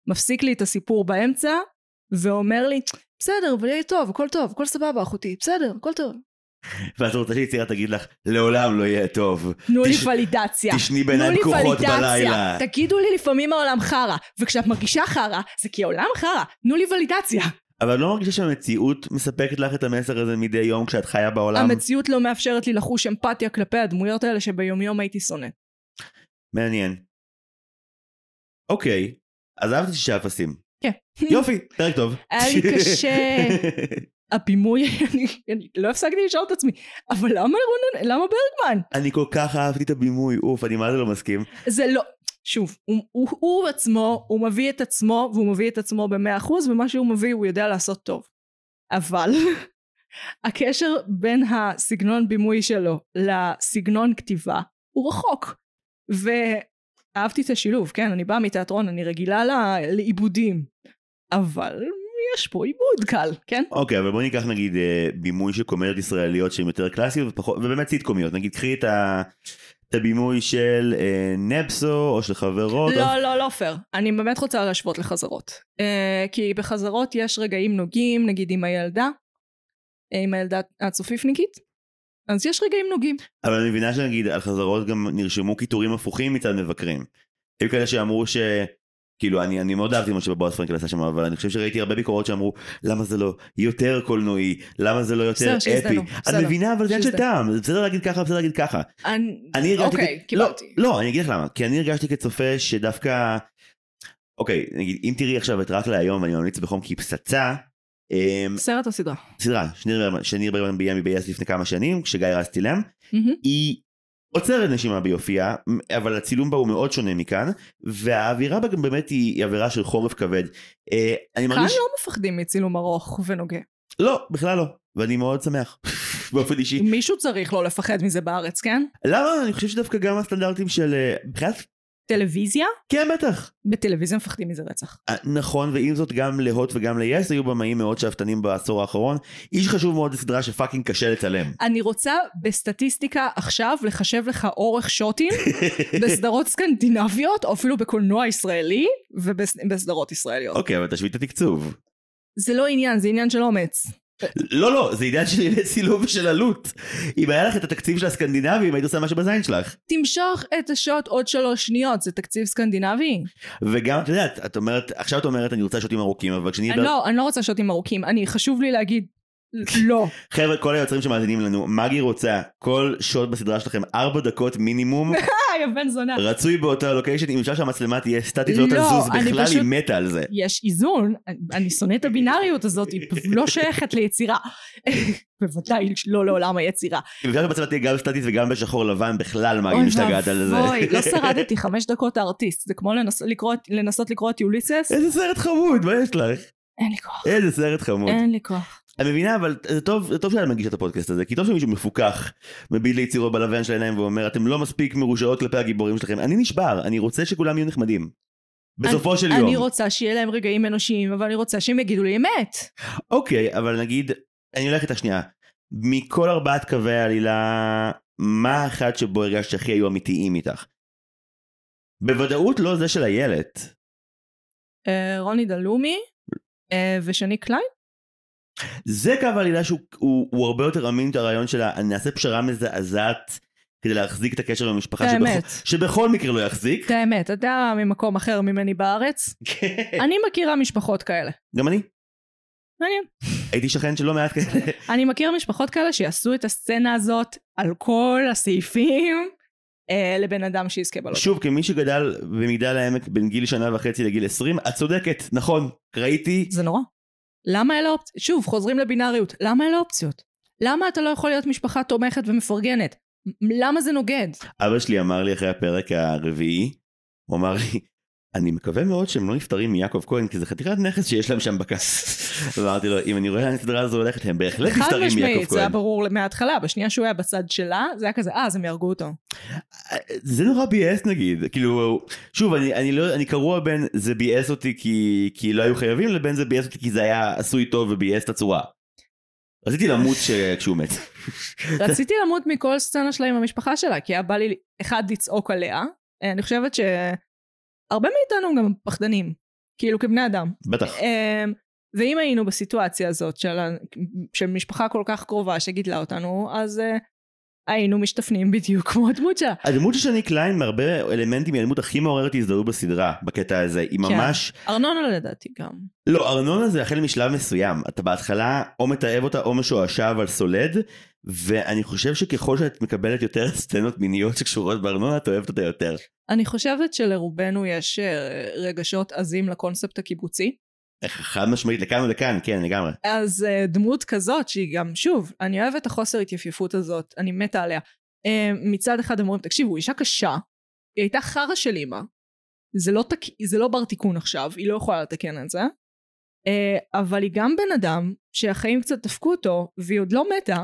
מפסיק לי את הסיפור באמצע ואומר לי בסדר, אבל יהיה טוב, הכל טוב, הכל סבבה אחותי, בסדר, הכל טוב. ואת רוצה שיצירה תגיד לך לעולם לא יהיה טוב, תנו לי ולידציה, תשני בעיניים כוחות בלילה, תגידו לי לפעמים העולם חרה, וכשאת מרגישה חרה זה כי העולם חרה, תנו לי ולידציה. אבל לא מרגישה שהמציאות מספקת לך את המסר הזה מדי יום כשאת חיה בעולם? המציאות לא מאפשרת לי לחוש אמפתיה כלפי הדמויות האלה שביומיום הייתי שונא. מעניין. אוקיי, אז אהבתי שישה אפסים. כן. יופי, פרק טוב. היה לי קשה. הבימוי, אני לא הפסקתי לשאול את עצמי, אבל למה רונן, למה ברגמן? אני כל כך אהבתי את הבימוי, אוף, אני מה זה לא מסכים. זה לא... שוב, הוא, הוא, הוא עצמו, הוא מביא את עצמו, והוא מביא את עצמו ב-מאה אחוז, ומה שהוא מביא הוא יודע לעשות טוב. אבל הקשר בין הסגנון בימוי שלו לסגנון כתיבה הוא רחוק. ואהבתי את השילוב, כן, אני באה מתיאטרון, אני רגילה לא, לעיבודים, אבל יש פה עיבוד קל, כן? אוקיי, אבל בוא ניקח נגיד בימוי של קומדיות ישראליות שהן יותר קלאסיות, ופחות, ובאמת סיטקומיות, נגיד קחי את ה... את הבימוי של אה, נפסו או של חברות. לא, או... לא, לא פייר. אני באמת רוצה להשוות לחזרות. אה, כי בחזרות יש רגעים נוגעים, נגיד עם הילדה, אה, עם הילדה הצופיפניקית, אז יש רגעים נוגעים. אבל אני מבינה שנגיד על חזרות גם נרשמו כיתורים הפוכים מצד מבקרים. היו כאלה שאמרו ש... כאילו, אני, אני מאוד אהבתי מה שבבועז פרנקל עשה שם, אבל אני חושב שראיתי הרבה ביקורות שאמרו, למה זה לא יותר קולנועי, למה זה לא יותר אפי. אני מבינה, אבל זה עניין של טעם, זה בסדר להגיד ככה, בסדר להגיד ככה. אוקיי, קיבלתי. לא, אני אגיד לך למה, כי אני הרגשתי כצופה שדווקא, אוקיי, נגיד, אם תראי עכשיו את רק להיום, ואני ממליץ בחום כי פסצה, סרט או סדרה? סדרה, שניר ברמן ביים מבייס לפני כמה שנים, כשגיא רז צילם, היא... עוצרת נשימה ביופייה, אבל הצילום בה הוא מאוד שונה מכאן, והאווירה בה גם באמת היא אווירה של חורף כבד. כאן לא מפחדים מצילום ארוך ונוגע. לא, בכלל לא, ואני מאוד שמח, באופן אישי. מישהו צריך לא לפחד מזה בארץ, כן? למה? אני חושב שדווקא גם הסטנדרטים של... טלוויזיה? כן, בטח. בטלוויזיה מפחדים מזה רצח. נכון, ועם זאת גם להוט וגם ליס, היו במאים מאוד שאפתנים בעשור האחרון. איש חשוב מאוד לסדרה שפאקינג קשה לצלם. אני רוצה בסטטיסטיקה עכשיו לחשב לך אורך שוטים, בסדרות סקנדינביות, או אפילו בקולנוע ישראלי, ובסדרות ישראליות. אוקיי, אבל תשווית התקצוב. זה לא עניין, זה עניין של אומץ. לא, לא, זה עניין של עניין סילוב של עלות. אם היה לך את התקציב של הסקנדינבי, אם היית עושה משהו בזין שלך. תמשוך את השוט עוד שלוש שניות, זה תקציב סקנדינבי. וגם, את יודעת, את אומרת, עכשיו את אומרת, אני רוצה שוטים ארוכים, אבל כשאני... לא, אני לא רוצה שוטים ארוכים, אני, חשוב לי להגיד, לא. חבר'ה, כל היוצרים שמאזינים לנו, מגי רוצה כל שוט בסדרה שלכם, ארבע דקות מינימום. יבן זונה. רצוי באותו הלוקיישן, אם אפשר שהמצלמה תהיה סטטית, לא תזוז בכלל, היא מתה על זה. יש איזון, אני שונא את הבינאריות הזאת, היא לא שייכת ליצירה. בוודאי לא לעולם היצירה. אם אפשר שבצלמה תהיה גם סטטית וגם בשחור לבן, בכלל מגי משתגעת על זה. אוי, לא שרדתי חמש דקות הארטיסט, זה כמו לנסות לקרוא את יוליסס. איזה סרט חמוד, מה יש לך? אין לי כוח. איזה סרט חמוד. אין לי כוח. אני מבינה, אבל זה טוב, זה טוב שאני מגיש את הפודקאסט הזה, כי טוב שמישהו מפוקח מביט ליצירו בלבן של העיניים ואומר, אתם לא מספיק מרושעות כלפי הגיבורים שלכם. אני נשבר, אני רוצה שכולם יהיו נחמדים. בסופו של יום. אני רוצה שיהיה להם רגעים אנושיים, אבל אני רוצה שהם יגידו לי אמת. אוקיי, אבל נגיד, אני הולכת השנייה. מכל ארבעת קווי העלילה, מה אחד שבו הרגשת שהכי היו אמיתיים איתך? בוודאות לא זה של איילת. רוני דלומי ושני קליין. זה קו העלילה שהוא הרבה יותר אמין את הרעיון שלה, אני אעשה פשרה מזעזעת כדי להחזיק את הקשר במשפחה שבכל מקרה לא יחזיק. את האמת, אתה ממקום אחר ממני בארץ. אני מכירה משפחות כאלה. גם אני. מעניין. הייתי שכן שלא מעט כאלה. אני מכיר משפחות כאלה שיעשו את הסצנה הזאת על כל הסעיפים לבן אדם שיזכה בלוטו. שוב, כמי שגדל במגדל העמק בין גיל שנה וחצי לגיל עשרים, את צודקת, נכון, ראיתי. זה נורא. למה אלה אופציות? שוב, חוזרים לבינאריות. למה אלה אופציות? למה אתה לא יכול להיות משפחה תומכת ומפרגנת? למה זה נוגד? אבא שלי אמר לי אחרי הפרק הרביעי, הוא אמר לי, אני מקווה מאוד שהם לא נפטרים מיעקב כהן, כי זה חתיכת נכס שיש להם שם בכס. ואמרתי לו, אם אני רואה על הסדרה הזו הולכת, הם בהחלט נפטרים מיעקב כהן. זה היה ברור מההתחלה, בשנייה שהוא היה בצד שלה, זה היה כזה, אה, אז הם יארגו אותו. זה נורא בי-אס נגיד, כאילו, שוב, אני קרוע בין זה בי-אס אותי כי לא היו חייבים, לבין זה בי-אס אותי כי זה היה עשוי טוב ובי-אס את הצורה. רציתי למות כשהוא מת. רציתי למות מכל סצנה שלה עם המשפחה שלה, כי היה בא לי אחד לצעוק עליה. אני חושבת שהרבה מאיתנו גם פחדנים, כאילו כבני אדם. בטח. ואם היינו בסיטואציה הזאת של משפחה כל כך קרובה שגידלה אותנו, אז היינו משתפנים בדיוק כמו הדמות שלה. הדמות של שני קליין מהרבה אלמנטים היא הדמות הכי מעוררת הזדהות בסדרה, בקטע הזה. היא ממש... ארנונה לדעתי גם. לא, ארנונה זה החל משלב מסוים. אתה בהתחלה או מתאהב אותה או משועשע אבל סולד, ואני חושב שככל שאת מקבלת יותר סצנות מיניות שקשורות בארנונה, את אוהבת אותה יותר. אני חושבת שלרובנו יש רגשות עזים לקונספט הקיבוצי. חד משמעית, לכאן ולכאן, כן, לגמרי. אז דמות כזאת שהיא גם, שוב, אני אוהבת החוסר התייפיפות הזאת, אני מתה עליה. מצד אחד הם אומרים, תקשיבו, אישה קשה, היא הייתה חרה של אמא, זה לא, תק... זה לא בר תיקון עכשיו, היא לא יכולה לתקן את זה, אבל היא גם בן אדם שהחיים קצת דפקו אותו, והיא עוד לא מתה,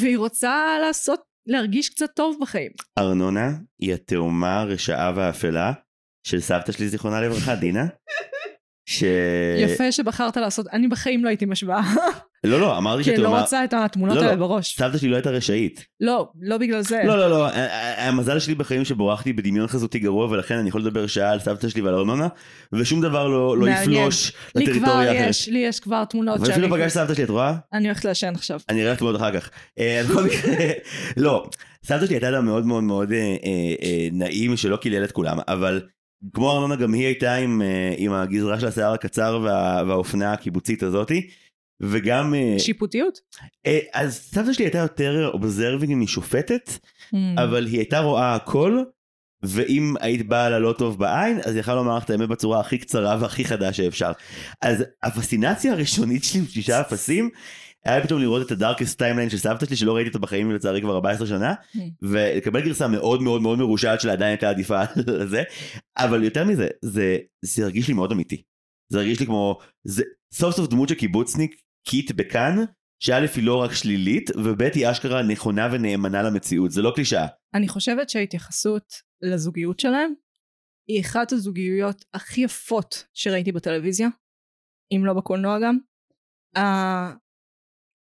והיא רוצה לעשות, להרגיש קצת טוב בחיים. ארנונה היא התאומה הרשעה והאפלה של סבתא שלי זיכרונה לברכה, דינה. ש... יפה שבחרת לעשות, אני בחיים לא הייתי משוואה. לא, לא, אמרתי שאתה... כי לא רוצה את התמונות האלה בראש. סבתא שלי לא הייתה רשאית. לא, לא בגלל זה. לא, לא, לא, המזל שלי בחיים שבורחתי בדמיון חזותי גרוע, ולכן אני יכול לדבר שעה על סבתא שלי ועל ארנונה, ושום דבר לא יפלוש לטריטוריה אחרת. לי יש כבר תמונות שאני... אבל אפילו פגש סבתא שלי, את רואה? אני הולכת לעשן עכשיו. אני אראה תמונות אחר כך. לא, סבתא שלי הייתה מאוד מאוד מאוד נעים, שלא קילל את כולם, אבל כמו ארנונה גם היא הייתה עם, עם הגזרה של השיער הקצר וה, והאופנה הקיבוצית הזאת, וגם... שיפוטיות? אז סבתא שלי הייתה יותר אובזרבינג משופטת, mm. אבל היא הייתה רואה הכל, ואם היית באה לה לא טוב בעין, אז יכולה לומר לך את האמת בצורה הכי קצרה והכי חדה שאפשר. אז הפסינציה הראשונית שלי עם שישה אפסים, היה פתאום לראות את הדארקסט טיימליין של סבתא שלי, שלא ראיתי אותה בחיים לצערי כבר ארבע עשרה שנה, ולקבל גרסה מאוד מאוד מאוד מרושעת שלה עדיין הייתה עדיפה על זה, אבל יותר מזה, זה, זה הרגיש לי מאוד אמיתי. זה הרגיש לי כמו, זה, סוף סוף דמות של קיבוצניק, קיט בכאן, שא' היא לא רק שלילית, וב' היא אשכרה נכונה ונאמנה למציאות, זה לא קלישאה. אני חושבת שההתייחסות לזוגיות שלהם, היא אחת הזוגיות הכי יפות שראיתי בטלוויזיה, אם לא בקולנוע גם.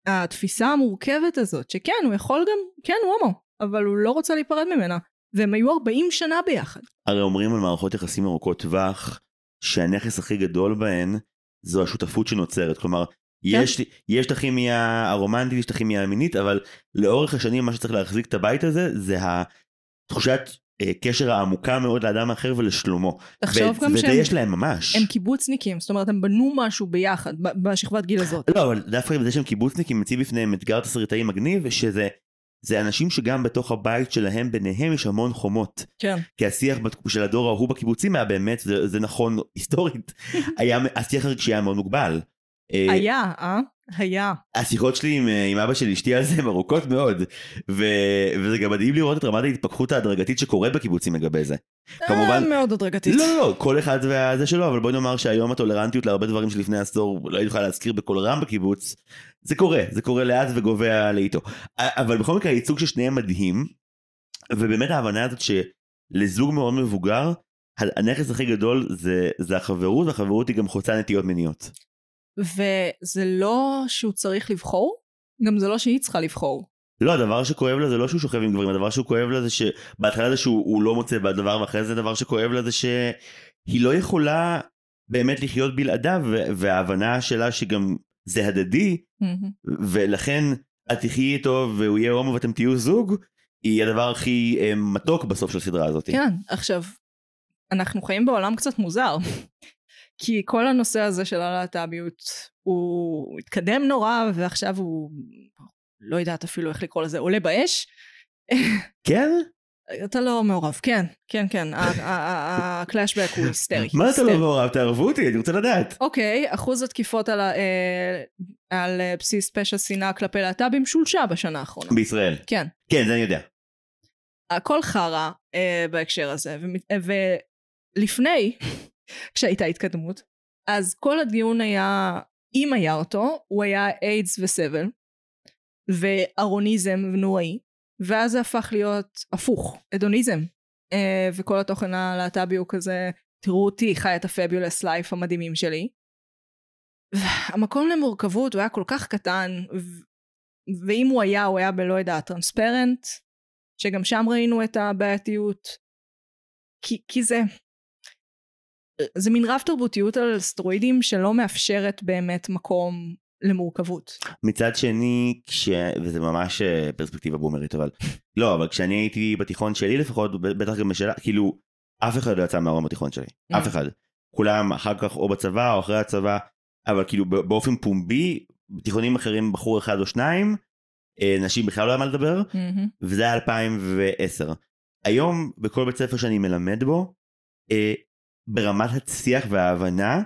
התפיסה המורכבת הזאת, שכן, הוא יכול גם, כן, הוא הומו, אבל הוא לא רוצה להיפרד ממנה, והם היו ארבעים שנה ביחד. הרי אומרים על מערכות יחסים ארוכות טווח, שהנכס הכי גדול בהן, זו השותפות שנוצרת, כלומר, יש, יש את הכימיה הרומנטית, יש את הכימיה המינית, אבל לאורך השנים, מה שצריך להחזיק את הבית הזה, זה התחושת קשר העמוקה מאוד לאדם האחר ולשלומו. וזה יש להם ממש. הם קיבוצניקים, זאת אומרת, הם בנו משהו ביחד, בשכבת גיל הזאת. לא, אבל דווקא בזה שהם קיבוצניקים, מציב בפניהם אתגר תסריטאי מגניב, שזה אנשים שגם בתוך הבית שלהם, ביניהם יש המון חומות. כן. כי השיח של הדור ההוא בקיבוצים היה באמת, זה נכון היסטורית, השיח הרגשי היה מאוד מוגבל. היה, אה? היה. השיחות שלי עם, עם אבא של אשתי על זה מרוקות מאוד, ו, וזה גם מדהים לראות את רמת ההתפכחות ההדרגתית שקורית בקיבוצים לגבי זה. כמובן, מאוד הדרגתית. לא, לא, כל אחד וזה שלו, אבל בואי נאמר שהיום הטולרנטיות להרבה דברים שלפני עשור, לא יוכל להזכיר בכל רם בקיבוץ, זה קורה, זה קורה לאט וגובע לאיתו. אבל בכל מקרה, הייצוג של שניהם מדהים, ובאמת ההבנה הזאת שלזוג מאוד מבוגר, הנכס הכי גדול זה, זה החברות, והחברות היא גם חוצה נטיות מיניות. וזה לא שהוא צריך לבחור, גם זה לא שהיא צריכה לבחור. לא, הדבר שכואב לה זה לא שהוא שוכב עם גברים, הדבר שהוא כואב לה זה שבהתחלה זה שהוא לא מוצא בדבר, ואחרי זה הדבר שכואב לה זה שהיא לא יכולה באמת לחיות בלעדיו, וההבנה שלה שגם זה הדדי, ולכן את תחיי איתו והוא יהיה הומו ואתם תהיו זוג, היא הדבר הכי מתוק בסוף של הסדרה הזאת. כן, עכשיו, אנחנו חיים בעולם קצת מוזר. כי כל הנושא הזה של הלהט"ביות, הוא התקדם נורא, ועכשיו הוא, לא יודעת אפילו איך לקרוא לזה, עולה באש. כן? אתה לא מעורב, כן, כן, כן, הקלאשבק הוא היסטרי. מה אתה לא מעורב? תערבו אותי, אני רוצה לדעת. אוקיי, אחוז התקיפות על בסיס פשע שנאה כלפי להט"בים שולשה בשנה האחרונה. בישראל? כן. כן, זה אני יודע. הכל חרא בהקשר הזה, ולפני, כשהייתה התקדמות, אז כל הדיון היה, אם היה אותו, הוא היה איידס וסבל, וארוניזם ונוראי, ואז זה הפך להיות הפוך, אדוניזם, אה, וכל התוכן הלהט"בי הוא כזה, תראו אותי, חי את הפאביולס לייף המדהימים שלי. המקום למורכבות הוא היה כל כך קטן, ו- ואם הוא היה, הוא היה בלא ידע טרנספרנט, שגם שם ראינו את הבעייתיות, כי, כי זה, זה מין רב תרבותיות על סטרואידים, שלא מאפשרת באמת מקום, למורכבות. מצד שני, כש... וזה ממש פרספקטיבה בומרית, אבל... לא, אבל כשאני הייתי בתיכון שלי לפחות, בטח גם בשאלה, כאילו, אף אחד לא יצא מהארון בתיכון שלי. אף אחד. כולם אחר כך או בצבא או אחרי הצבא, אבל כאילו באופן פומבי, בתיכונים אחרים בחור אחד או שניים, נשים בכלל לא היה מה לדבר, וזה היה אלפיים ועשר. היום, בכל בית ספר שאני מלמד בו, ברמת השיח וההבנה,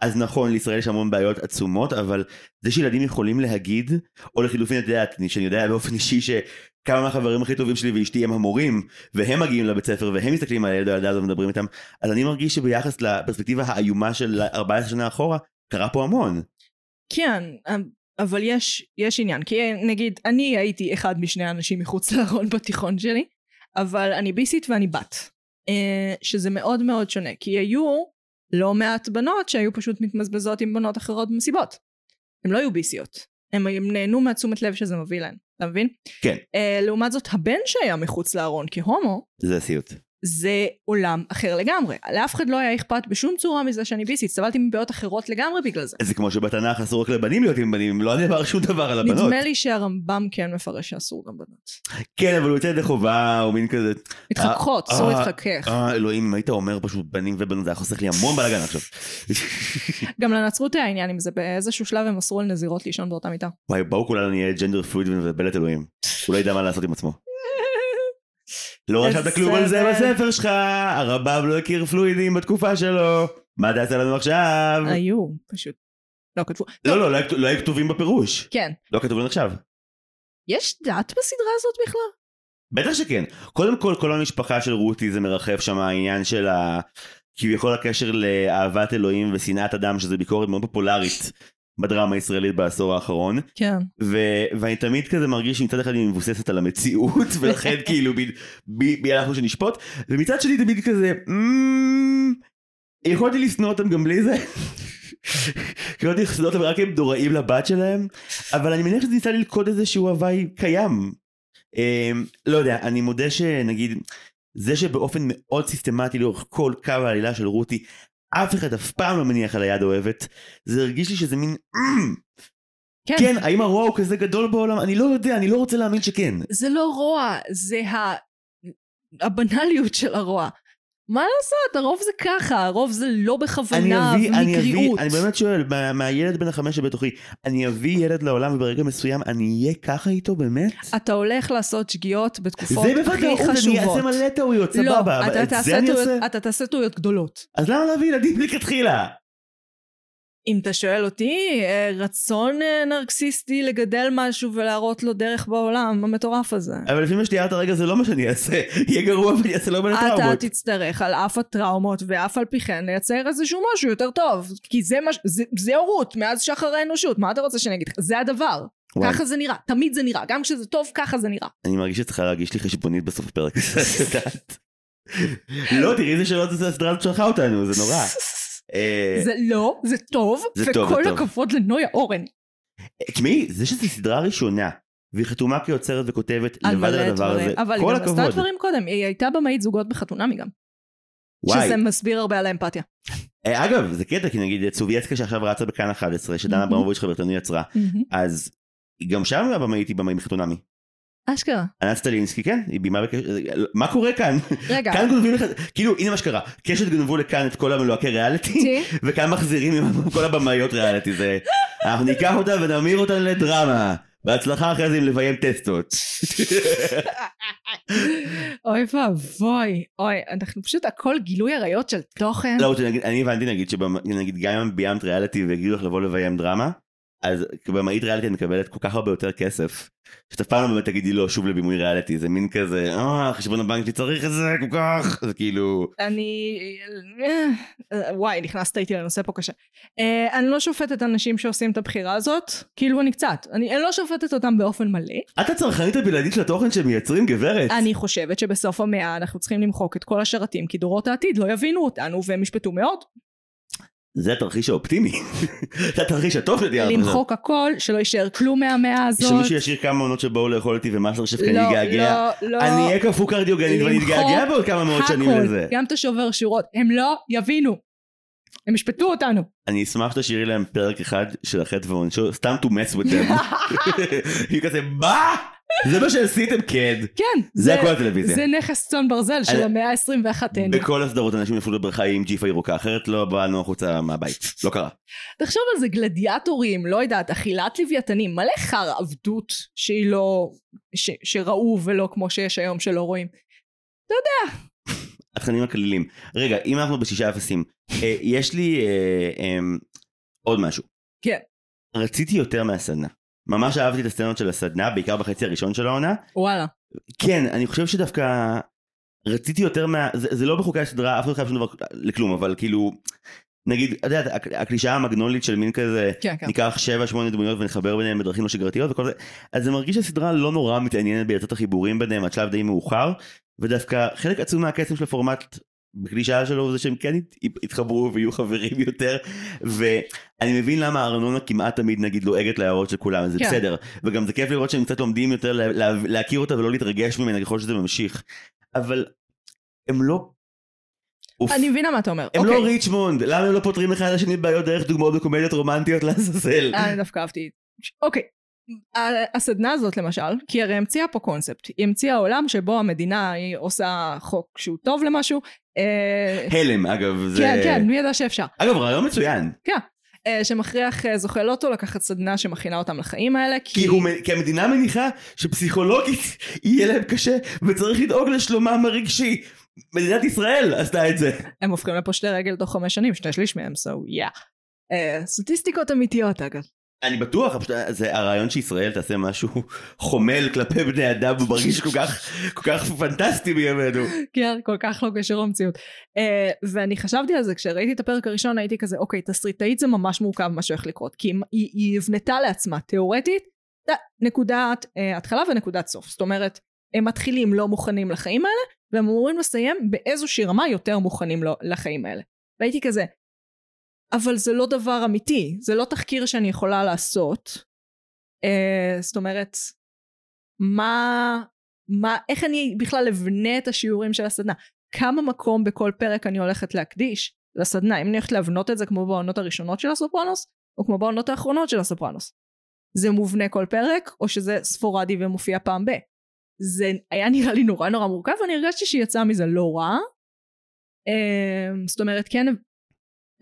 אז נכון, לישראל יש המון בעיות עצומות, אבל זה שילדים יכולים להגיד, או לחילופין את דעת, שאני יודע באופן אישי שכמה מהחברים הכי טובים שלי ואשתי הם המורים, והם מגיעים לבית ספר, והם מסתכלים על הילד או הילדה הזו ומדברים איתם, אז אני מרגיש שביחס לפרספקטיבה האיומה של ארבע עשרה שנה אחורה, קרה פה המון. כן, אבל יש, יש עניין, כי נגיד, אני הייתי אחד משני האנשים מחוץ לארון בתיכון שלי, אבל אני ביסית ואני בת, שזה מאוד מאוד שונה, כי היו... לא מעט בנות שהיו פשוט מתמזבזות עם בנות אחרות במסיבות. הן לא היו ביסיות. הן נהנו מהתשומת לב שזה מביא להן. אתה מבין? כן. Uh, לעומת זאת, הבן שהיה מחוץ לארון כהומו, זה סיוט. זה עולם אחר לגמרי. לאף אחד לא היה אכפת בשום צורה מזה שאני ביסית. סבלתי מבעיות אחרות לגמרי בגלל זה. זה כמו שבתנ"ך אסור רק לבנים להיות עם בנים, לא נאמר שום דבר על הבנות. נדמה לי שהרמב"ם כן מפרש שאסור גם בנות. כן, אבל הוא יוצא ידי חובה, או מין כזה... מתחככות, אסור להתחכך. אלוהים, אם היית אומר פשוט בנים ובנות, זה היה חוסך לי המון בלגן עכשיו. גם לנצרות היה העניין עם זה, באיזשהו שלב הם אסרו על נזירות לישון באותה מיטה. וואי, באו כולנו נהיה ג'נדר פלואיד ונבלבל את אלוהים. הוא לא ידע מה לעשות עם עצמו. לא רשמת כלום על זה בספר שלך, הרבב לא הכיר פלואידים בתקופה שלו, מה אתה עשה לנו עכשיו? היו, פשוט, לא כתבו. לא, לא, לא היו כתובים בפירוש. כן. לא כתובים עכשיו. יש דת בסדרה הזאת בכלל? בטח שכן. קודם כל, כל המשפחה של רותי זה מרחף שם, העניין של ה... כביכול הקשר לאהבת אלוהים ושנאת אדם, שזה ביקורת מאוד פופולרית בדרמה הישראלית בעשור האחרון. כן. ו- ואני תמיד כזה מרגיש שמצד אחד היא מבוססת על המציאות, ולכן כאילו ב- ב- ב- אנחנו שנשפוט, ומצד שני תמיד כזה, יכולתי לשנוא אותם גם בלי זה, יכולתי לשנוא אותם רק הם דוראים לבת שלהם, אבל אני מניח שזה ניסה ללכוד איזשהו הווי קיים. לא יודע, אני מודה שנגיד, זה שבאופן מאוד סיסטמטי לאורך כל קו העלילה של רותי, אף אחד אף פעם לא מניח על היד אוהבת, זה הרגיש לי שזה מין, כן, האם הרוע הוא כזה גדול בעולם? אני לא יודע, אני לא רוצה להאמין שכן. זה לא רוע, זה הבנליות של הרוע. מה לעשות? הרוב זה ככה, הרוב זה לא בכוונה, מקריאות. אני באמת שואל, מהילד בן החמש שבתוכי, אני אביא ילד לעולם וברגע מסוים, אני אהיה ככה איתו באמת? אתה הולך לעשות שגיאות בתקופות הכי חשובות. אני אעשה מלא טעויות, סבבה, אבל את זה אני עושה. אתה תעשה טעויות גדולות. אז למה להביא ילדים לכתחילה? אם אתה שואל אותי, רצון נרקסיסטי לגדל משהו ולהראות לו דרך בעולם, המטורף הזה. אבל לפי מה שתיארת הרגע זה לא מה שאני אעשה, יהיה גרוע ואני אעשה לא בין הטראומות. אתה תצטרך על אף הטראומות ואף על פי כן לייצר איזשהו משהו יותר טוב, כי זה, מש... זה, זה הורות מאז שחר האנושות, מה אתה רוצה שאני אגיד? זה הדבר, וואי. ככה זה נראה, תמיד זה נראה, גם כשזה טוב ככה זה נראה. אני מרגיש שצריך להרגיש לי חשבונית בסוף הפרק, את יודעת. לא, תראי איזה שאלות הסדרה שלחה אותנו, זה נורא. זה לא, זה טוב, וכל הכבוד לנויה אורן. תשמעי, זה שזו סדרה ראשונה, והיא חתומה כיוצרת וכותבת לבד על הדבר הזה, אבל היא גם עשתה דברים קודם, היא הייתה במאית זוגות בחתונמי גם, שזה מסביר הרבה על האמפתיה. אגב, זה קטע, כי נגיד סוביאצקה שעכשיו רצה בכאן אחת עשרה, שדנה אברמוביץ' חברתנו יצרה, אז גם שם במאית היא במאית בחתונמי. אשכרה. ענת סטלינסקי, כן, היא בימה בקשת, מה קורה כאן? רגע. כאן גונבים לך, כאילו, הנה מה שקרה, קשת גנבו לכאן את כל המלואקי ריאליטי, וכאן מחזירים עם כל הבמאיות ריאליטי, זה אנחנו ניקח אותה ונמיר אותה לדרמה. בהצלחה אחרי זה עם לביים טסטות. אוי ואבוי, אוי, אנחנו פשוט הכל גילוי הראיות של תוכן. לא, אני הבנתי נגיד שנגיד גם אם ביימת ריאליטי והגידו לך לבוא לביים דרמה, אז במאית ריאליטי אני מקבלת כל כך הרבה יותר כסף, שאתה פעם באמת תגידי לו שוב לבימוי ריאליטי, זה מין כזה, אה, חשבון הבנק שלי צריך את זה כל כך, זה כאילו... אני... וואי, נכנסת איתי לנושא פה קשה. אני לא שופטת אנשים שעושים את הבחירה הזאת, כאילו אני קצת, אני לא שופטת אותם באופן מלא. את הצרכנית הבלעדית של התוכן שמייצרים, גברת. אני חושבת שבסוף המאה אנחנו צריכים למחוק את כל השרתים, כי דורות העתיד לא יבינו אותנו והם ישפטו מאוד. זה התרחיש האופטימי, זה התרחיש הטוב לדיארד. למחוק הכל, שלא יישאר כלום מהמאה הזאת. שמישהו ישאיר כמה עונות שבאו לאכול אותי ומאסר שפק אני אתגעגע. לא, לא, לא. אני אהיה כפו קרדיוגנית ואני אתגעגע בעוד כמה מאות שנים לזה. גם את השובר שורות, הם לא יבינו. הם ישפטו אותנו. אני אשמח שתשאירי להם פרק אחד של החטא ועונשו, סתם to mess with them. היא כזה, מה? זה מה שעשיתם, כן. כן. זה הכל הטלוויזיה. זה נכס צאן ברזל של המאה ה-עשרים ואחת. בכל הסדרות אנשים נפלו לברכה עם ג'יפה ירוקה, אחרת לא באנו החוצה מהבית. לא קרה. תחשוב על זה, גלדיאטורים, לא יודעת, אכילת לוויתנים, מלא חר עבדות שהיא לא, שראו ולא כמו שיש היום שלא רואים. אתה יודע. התכנים הכלילים. רגע, אם אנחנו בשישה אפסים, יש לי עוד משהו. כן. רציתי יותר מהסדנה. ממש אהבתי את הסצנות של הסדנה, בעיקר בחצי הראשון של העונה. וואלה. כן, אני חושב שדווקא רציתי יותר מה... זה, זה לא בחוקי הסדרה, אף אחד חייב שום דבר לכלום, אבל כאילו, נגיד, אתה יודע, הקלישאה המגנולית של מין כזה, כן, כן. ניקח שבע, שמונה דמויות ונחבר ביניהם בדרכים לא שגרתיות וכל זה, אז זה מרגיש שהסדרה לא נורא מתעניינת ביצאת החיבורים ביניהם, עד שלב די מאוחר, ודווקא חלק עצום מהקסם של הפורמט... בקלישה שלו זה שהם כן התחברו ויהיו חברים יותר, ואני מבין למה הארנונה כמעט תמיד נגיד לועגת להערות של כולם, זה בסדר, וגם זה כיף לראות שהם קצת לומדים יותר להכיר אותה ולא להתרגש ממנה ככל שזה ממשיך, אבל הם לא, אני מבינה מה אתה אומר, הם לא ריצ'מונד, למה הם לא פותרים אחד לשני בעיות דרך דוגמאות בקומדיות רומנטיות לעזאזל? אני דווקא אהבתי, אוקיי, הסדנה הזאת למשל, כי הרי המציאה פה קונספט, היא המציאה עולם שבו המדינה היא עושה חוק שהוא טוב למשהו, הלם אגב, זה... כן, כן, מי ידע שאפשר, אגב רעיון מצוין, כן, שמכריח זוכה לוטו לקחת סדנה שמכינה אותם לחיים האלה, כי המדינה מניחה שפסיכולוגית יהיה להם קשה וצריך לדאוג לשלומם הרגשי. מדינת ישראל עשתה את זה, הם הופכים לפושטי רגל תוך חמש שנים, שני שליש מהם, so yeah, סטטיסטיקות אמיתיות אגב. אני בטוח, זה הרעיון שישראל תעשה משהו חומל כלפי בני אדם, הוא מרגיש כל כך, כל כך פנטסטי בימינו. כן, כל כך לא קשר המציאות. ואני חשבתי על זה, כשראיתי את הפרק הראשון, הייתי כזה, אוקיי, תסריטאית זה ממש מורכב מה שהולך לקרות, כי היא הבנתה לעצמה, תיאורטית, נקודת התחלה ונקודת סוף. זאת אומרת, הם מתחילים לא מוכנים לחיים האלה, והם אמורים לסיים באיזושהי רמה יותר מוכנים לחיים האלה. והייתי כזה, אבל זה לא דבר אמיתי, זה לא תחקיר שאני יכולה לעשות, uh, זאת אומרת, מה, מה, איך אני בכלל אבנה את השיעורים של הסדנה, כמה מקום בכל פרק אני הולכת להקדיש לסדנה, אם אני הולכת להבנות את זה כמו בעונות הראשונות של הסופרנוס, או כמו בעונות האחרונות של הסופרנוס, זה מובנה כל פרק, או שזה ספורדי ומופיע פעם ב, זה היה נראה לי נורא נורא מורכב, ואני הרגשתי שיצא מזה לא רע, uh, זאת אומרת, כן,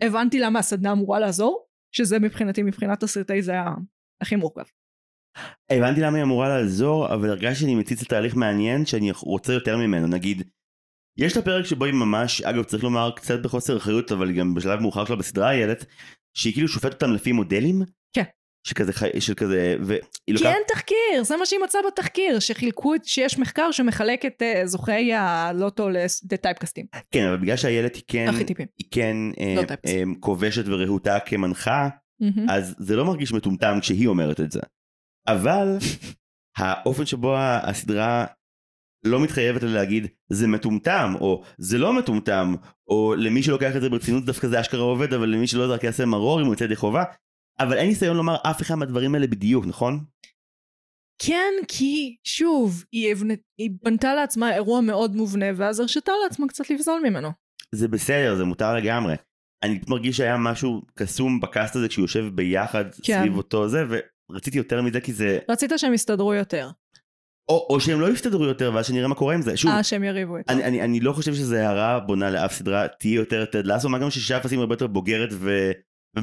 הבנתי למה הסדנה אמורה לעזור, שזה מבחינתי, מבחינת הסרטי זה היה הכי מורכב. הבנתי למה היא אמורה לעזור, אבל הרגשתי שאני מציץ לתהליך מעניין, שאני רוצה יותר ממנו, נגיד, יש לה פרק שבו היא ממש, אגב צריך לומר קצת בחוסר אחריות, אבל גם בשלב מאוחר שלה בסדרה הילד, שהיא כאילו שופט אותם לפי מודלים, כן. שכזה, שכזה, והיא כן לוקח... תחקיר, זה מה שהיא מצאה בתחקיר, שחילקו, שיש מחקר שמחלק את זוכי הלוטו לטייפקסטים. כן, אבל בגלל שהילד היא כן, היא כן לא אה, אה, כובשת ורהותה כמנחה, mm-hmm. אז זה לא מרגיש מטומטם כשהיא אומרת את זה. אבל האופן שבו הסדרה לא מתחייבת להגיד, זה מטומטם, או זה לא מטומטם, או למי שלוקח את זה ברצינות דווקא זה אשכרה עובד, אבל למי שלא דרך יעשה מרור, אם הוא יוצא ידי חובה, אבל אין ניסיון לומר אף אחד מהדברים האלה בדיוק, נכון? כן, כי שוב, היא, הבנ... היא בנתה לעצמה אירוע מאוד מובנה, ואז הרשתה לעצמה קצת לבזול ממנו. זה בסדר, זה מותר לגמרי. אני מרגיש שהיה משהו קסום בקאסט הזה, כשהוא יושב ביחד כן. סביב אותו זה, ורציתי יותר מזה כי זה... רצית שהם יסתדרו יותר. או, או שהם לא יסתדרו יותר, ואז שנראה מה קורה עם זה. שוב, 아, שהם יריבו יותר. אני, אני, אני לא חושב שזה הערה בונה לאף סדרה, תהיה יותר תדלס, או מה גם ששאף עשים הרבה יותר בוגרת ו...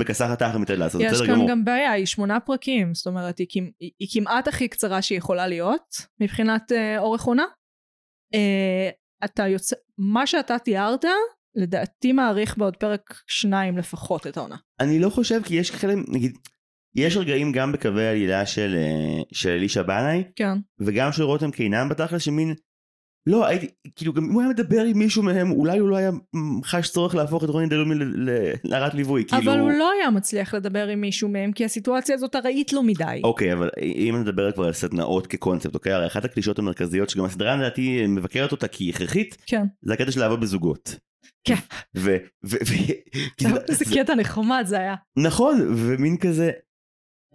ובכסחת אחר מטד לעשות, בסדר גמור. יש כאן גם בעיה, היא שמונה פרקים, זאת אומרת, היא, היא, היא כמעט הכי קצרה שהיא יכולה להיות, מבחינת אה, אורך עונה. אה, אתה יוצא, מה שאתה תיארת, לדעתי מעריך בעוד פרק שניים לפחות את העונה. אני לא חושב, כי יש חלק, נגיד, יש רגעים גם בקווי העלילה של, של אלישה בנאי, כן. וגם של רותם קינן בתכל'ס, שמין, לא, הייתי, כאילו, גם אם הוא היה מדבר עם מישהו מהם, אולי הוא לא היה חש צורך להפוך את רוני דלומי להרת ליווי, כאילו... אבל הוא לא היה מצליח לדבר עם מישהו מהם, כי הסיטואציה הזאת הרעית לו מדי. אוקיי, אבל אם נדבר כבר על סדנאות כקונספט, אוקיי, הרי אחת הקלישות המרכזיות, שגם הסדרה לדעתי מבקרת אותה כי הכרחית, זה הקטע של לעבוד בזוגות. כן. זה קטע נחמד, זה היה. נכון, ומין כזה,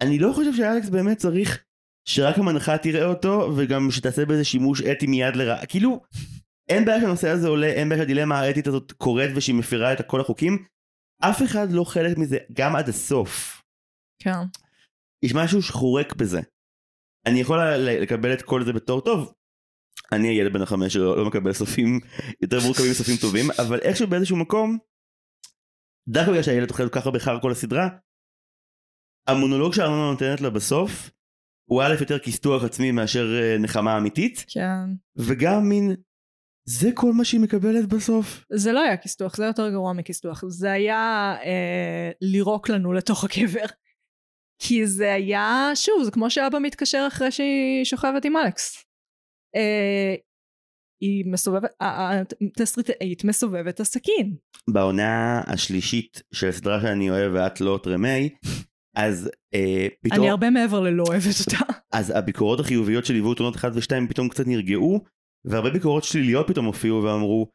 אני לא חושב שאלכס באמת צריך... שרק המנחה תראה אותו, וגם שתעשה באיזה שימוש אתי מיד לרעה. כאילו, אין בעיה שהנושא הזה עולה, אין בעיה שהדילמה האתית הזאת קורית, ושהיא מפירה את כל החוקים. אף אחד לא חלק מזה, גם עד הסוף. כן. יש משהו שחורק בזה. אני יכול לקבל את כל זה בתור טוב. אני הילד בן החמש שלא מקבל סופים, יותר מורכבים סופים טובים, אבל איכשהו באיזשהו מקום, דווקא בגלל שהילד אוכל ככה בחר כל הסדרה, המונולוג שהארנונה נותנת לה בסוף, הוא א' יותר כיסטוח עצמי מאשר נחמה אמיתית. כן. וגם מין, זה כל מה שהיא מקבלת בסוף. זה לא היה כיסטוח, זה יותר גרוע מכיסטוח. זה היה אה, לירוק לנו לתוך הקבר. כי זה היה, שוב, זה כמו שאבא מתקשר אחרי שהיא שוכבת עם אלכס. אה, היא מסובבת, תסריטאית מסובבת הסכין. בעונה השלישית של הסדרה שאני אוהב ואת לא תרמי, אז אה, פתאום... אני הרבה מעבר ללא אוהבת אותה. אז הביקורות החיוביות שלי ועותונות אחת ושתיים פתאום קצת נרגעו, והרבה ביקורות שליליות פתאום הופיעו ואמרו,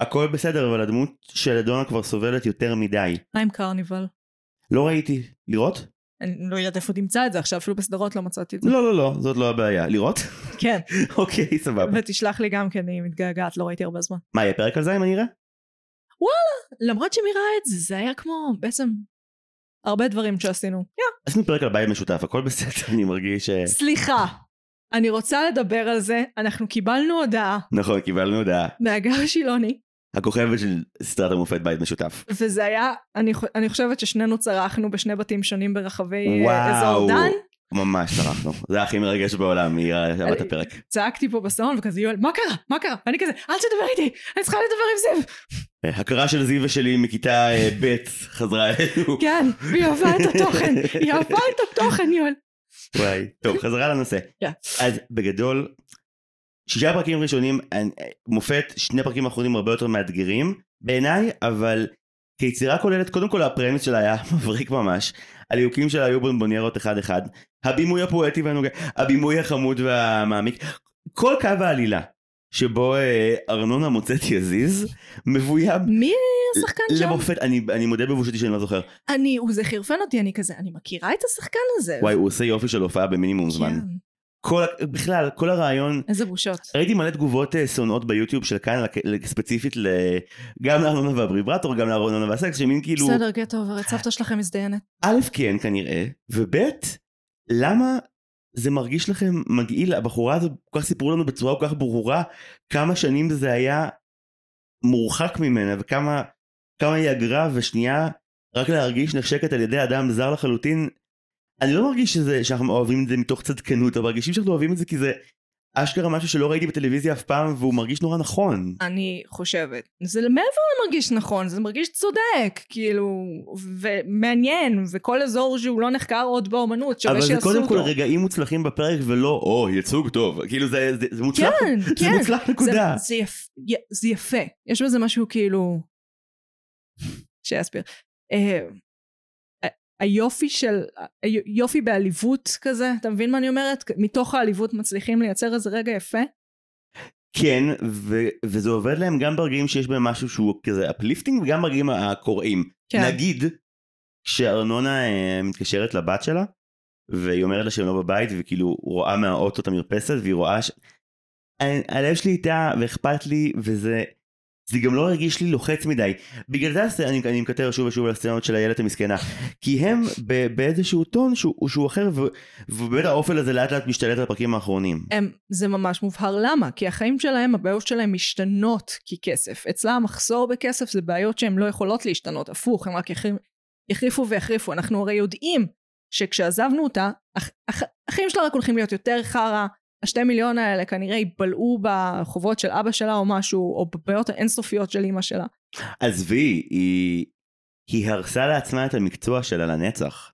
הכל בסדר, אבל הדמות של אדונה כבר סובלת יותר מדי. מה עם קרניבל? לא ראיתי. לראות? אני לא יודעת איפה תמצא את זה עכשיו, אפילו בסדרות לא מצאתי את זה. לא, לא, לא, זאת לא הבעיה. לראות? כן. אוקיי, סבבה. ותשלח לי גם, כי אני מתגעגעת, לא ראיתי הרבה זמן. מה, יהיה פרק על זה אם אני אראה? וואלה, למרות שמי ראה את זה, זה היה כמו, בעצם... הרבה דברים שעשינו. עשינו פרק על בית משותף, הכל בסדר, אני מרגיש... סליחה, אני רוצה לדבר על זה, אנחנו קיבלנו הודעה. נכון, קיבלנו הודעה. מהגר שילוני. הכוכבת של סדרת המופת בית משותף. וזה היה, אני חושבת ששנינו צרחנו בשני בתים שונים ברחבי אזור דן. ממש צרחנו, זה הכי מרגש בעולם, היא עבדת הפרק. צעקתי פה בסאון וכזה, יואל, מה קרה? מה קרה? ואני כזה, אל תדבר איתי, אני צריכה לדבר עם זיו. הכרה של זיו ושלי מכיתה ב' חזרה אלינו. כן, והיא אהבה את התוכן, היא אהבה את התוכן, יואל. וואי, טוב, חזרה לנושא. אז בגדול, שישה פרקים ראשונים, מופת, שני פרקים אחרונים הרבה יותר מאתגרים, בעיניי, אבל כיצירה כוללת, קודם כל הפרמיס שלה היה מבריק ממש, הליהוקים שלה היו בונבוניירות אחד אחד, הבימוי הפואטי והנוגע, הבימוי החמוד והמעמיק, כל קו העלילה. שבו ארנונה מוצאת יזיז, מבויה... מי השחקן שם? למופת, אני, אני מודה בבושתי שאני לא זוכר. אני, הוא זה חירפן אותי, אני כזה, אני מכירה את השחקן הזה. וואי, הוא עושה יופי של הופעה במינימום זמן. כל, בכלל, כל הרעיון... איזה בושות. ראיתי מלא תגובות סונאות ביוטיוב של כאן, ספציפית גם לארנונה והבריברטור, גם לארנונה והסקס, שמין כאילו... בסדר, גטו, ורצפתו שלכם הזדיינת. א', כן, כנראה, וב', למה... זה מרגיש לכם מגעיל, הבחורה הזו כל כך סיפרו לנו בצורה כל כך ברורה, כמה שנים זה היה מורחק ממנה, וכמה כמה היא אגרה, ושנייה רק להרגיש נחשקת על ידי אדם זר לחלוטין, אני לא מרגיש שזה, שאנחנו אוהבים את זה מתוך צדקנות, אבל מרגישים שאנחנו אוהבים את זה, כי זה אשכרה משהו שלא ראיתי בטלוויזיה אף פעם, והוא מרגיש נורא נכון. אני חושבת, זה מעבר למרגיש נכון, זה מרגיש צודק, כאילו, ומעניין, וכל אזור שהוא לא נחקר עוד באומנות, שווה שיעשו אותו. אבל זה קודם כל רגעים מוצלחים בפרק, ולא, או, ייצוג טוב, כאילו זה מוצלח, זה מוצלח נקודה. זה יפה, יש בזה משהו כאילו, שיסביר. היופי של, היופי בעליבות כזה, אתה מבין מה אני אומרת? מתוך העליבות מצליחים לייצר איזה רגע יפה? כן, ו- וזה עובד להם גם ברגעים שיש בהם משהו שהוא כזה אפליפטינג, וגם ברגעים הקוראים. כן. נגיד, כשארנונה אה, מתקשרת לבת שלה, והיא אומרת לה שהם לא בבית, וכאילו רואה מהאוטו את המרפסת, והיא רואה ש... הלב שלי איתה, ואכפת לי, וזה... זה גם לא הרגיש לי לוחץ מדי. בגלל זה אני, אני מקטר שוב ושוב על הסצנות של הילד המסכנה. כי הם ב, באיזשהו טון שהוא, שהוא אחר, ו, ובאמת האופל הזה לאט לאט משתלט על הפרקים האחרונים. הם, זה ממש מובהר למה. כי החיים שלהם, הבעיות שלהם משתנות ככסף. אצלה המחסור בכסף זה בעיות שהן לא יכולות להשתנות. הפוך, הם רק יחריפו ויחריפו, אנחנו הרי יודעים שכשעזבנו אותה, החיים שלה רק הולכים להיות יותר חרה, השתי מיליון האלה כנראה יבלעו בחובות של אבא שלה או משהו, או בבעיות האינסופיות של אמא שלה. עזבי, היא, היא הרסה לעצמה את המקצוע שלה לנצח.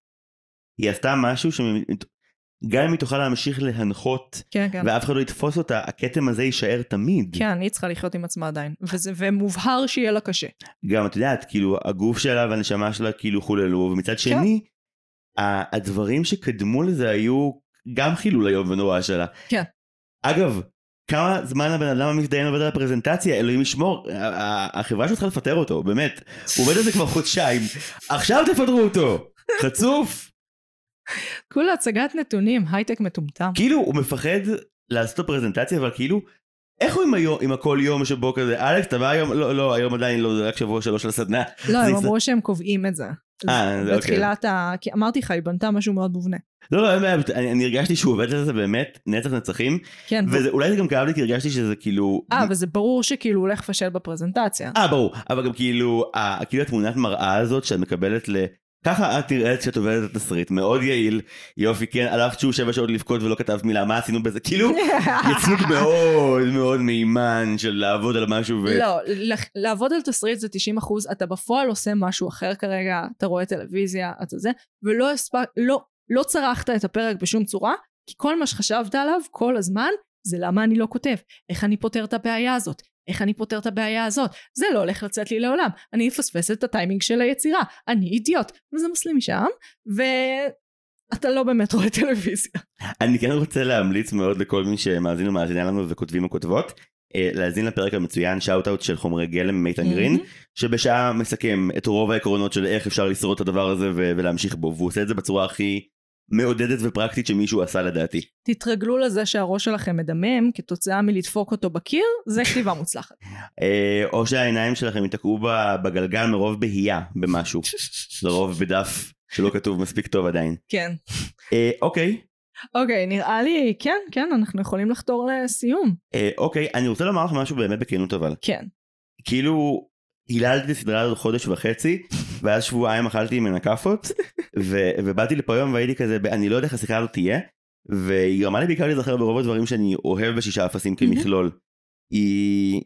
היא עשתה משהו שגם אם היא תוכל להמשיך להנחות, כן, כן. ואף אחד לא יתפוס אותה, הכתם הזה יישאר תמיד. כן, היא צריכה לחיות עם עצמה עדיין, וזה, ומובהר שיהיה לה קשה. גם את יודעת, כאילו הגוף שלה והנשמה שלה כאילו חוללו, ומצד שני, כן. הדברים שקדמו לזה היו... גם חילול היום ונורא שלה. כן. אגב, כמה זמן הבן אדם המזדיין עובד על הפרזנטציה, אלוהים ישמור, החברה שצריכה לפטר אותו, באמת. הוא עובד על זה כבר חודשיים. עכשיו תפטרו אותו. חצוף. כולה הצגת נתונים, הייטק מטומטם. כאילו, הוא מפחד לעשות את הפרזנטציה, אבל כאילו, איך הוא עם היום, עם הכל יום שבו כזה, אלכס, אתה בא היום, לא, לא, היום עדיין לא, זה רק שבוע שלוש לסדנה. לא, הם אמרו שהם קובעים את זה. בתחילת ה... כי אמרתי לך, היא בנתה משהו מאוד מובנה. לא, לא, אני הרגשתי שהוא עובד לזה באמת נצח נצחים, ואולי זה גם כאב לי כי הרגשתי שזה כאילו... אה, וזה ברור שכאילו הולך פשל בפרזנטציה. אה, ברור, אבל גם כאילו, כאילו התמונת מראה הזאת שאת מקבלת ל... ככה את נראית שאת עובדת את התסריט, מאוד יעיל, יופי, כן, הלכת שהוא שבע שעות לבכות ולא כתבת מילה, מה עשינו בזה? כאילו, יצנות מאוד מאוד מימן של לעבוד על משהו ו... לא, לעבוד על תסריט זה תשעים אחוז, אתה בפועל עושה משהו אחר כרגע, אתה רואה טלוויזיה, אתה זה, ולא הספק, לא, לא צרכת את הפרק בשום צורה, כי כל מה שחשבת עליו כל הזמן, זה למה אני לא כותב, איך אני פותר את הבעיה הזאת, איך אני פותר את הבעיה הזאת, זה לא הולך לצאת לי לעולם, אני אפספס את הטיימינג של היצירה, אני אידיוט, וזה מסלים משם, ואתה לא באמת רואה טלוויזיה. אני כן רוצה להמליץ מאוד לכל מי שמאזין ומאזינים לנו וכותבים וכותבות, להאזין לפרק המצוין, שאוט-אוט של חומרי גלם מייטן גרין, שבשעה מסכם את רוב העקרונות של איך אפשר לשרוד את הדבר הזה ולהמשיך בו, והוא עושה את זה בצורה הכי... מעודדת ופרקטית שמישהו עשה לדעתי. תתרגלו לזה שהראש שלכם מדמם כתוצאה מלדפוק אותו בקיר, זה כתיבה מוצלחת. או שהעיניים שלכם יתקעו בגלגל מרוב בהייה במשהו, לרוב בדף שלא כתוב מספיק טוב עדיין. כן. אוקיי. אוקיי, נראה לי, כן, כן, אנחנו יכולים לחתור לסיום. אוקיי, אני רוצה לומר לך משהו באמת בכנות אבל. כן. כאילו... היללתי סדרה על חודש וחצי, ואז שבועיים אכלתי מן הקפות, ו- ובאתי לפה היום והייתי כזה, אני לא יודע איך השיחה הזאת תהיה, והיא גרמה לי בעיקר להיזכר ברוב הדברים שאני אוהב בשישה אפסים כמכלול. היא...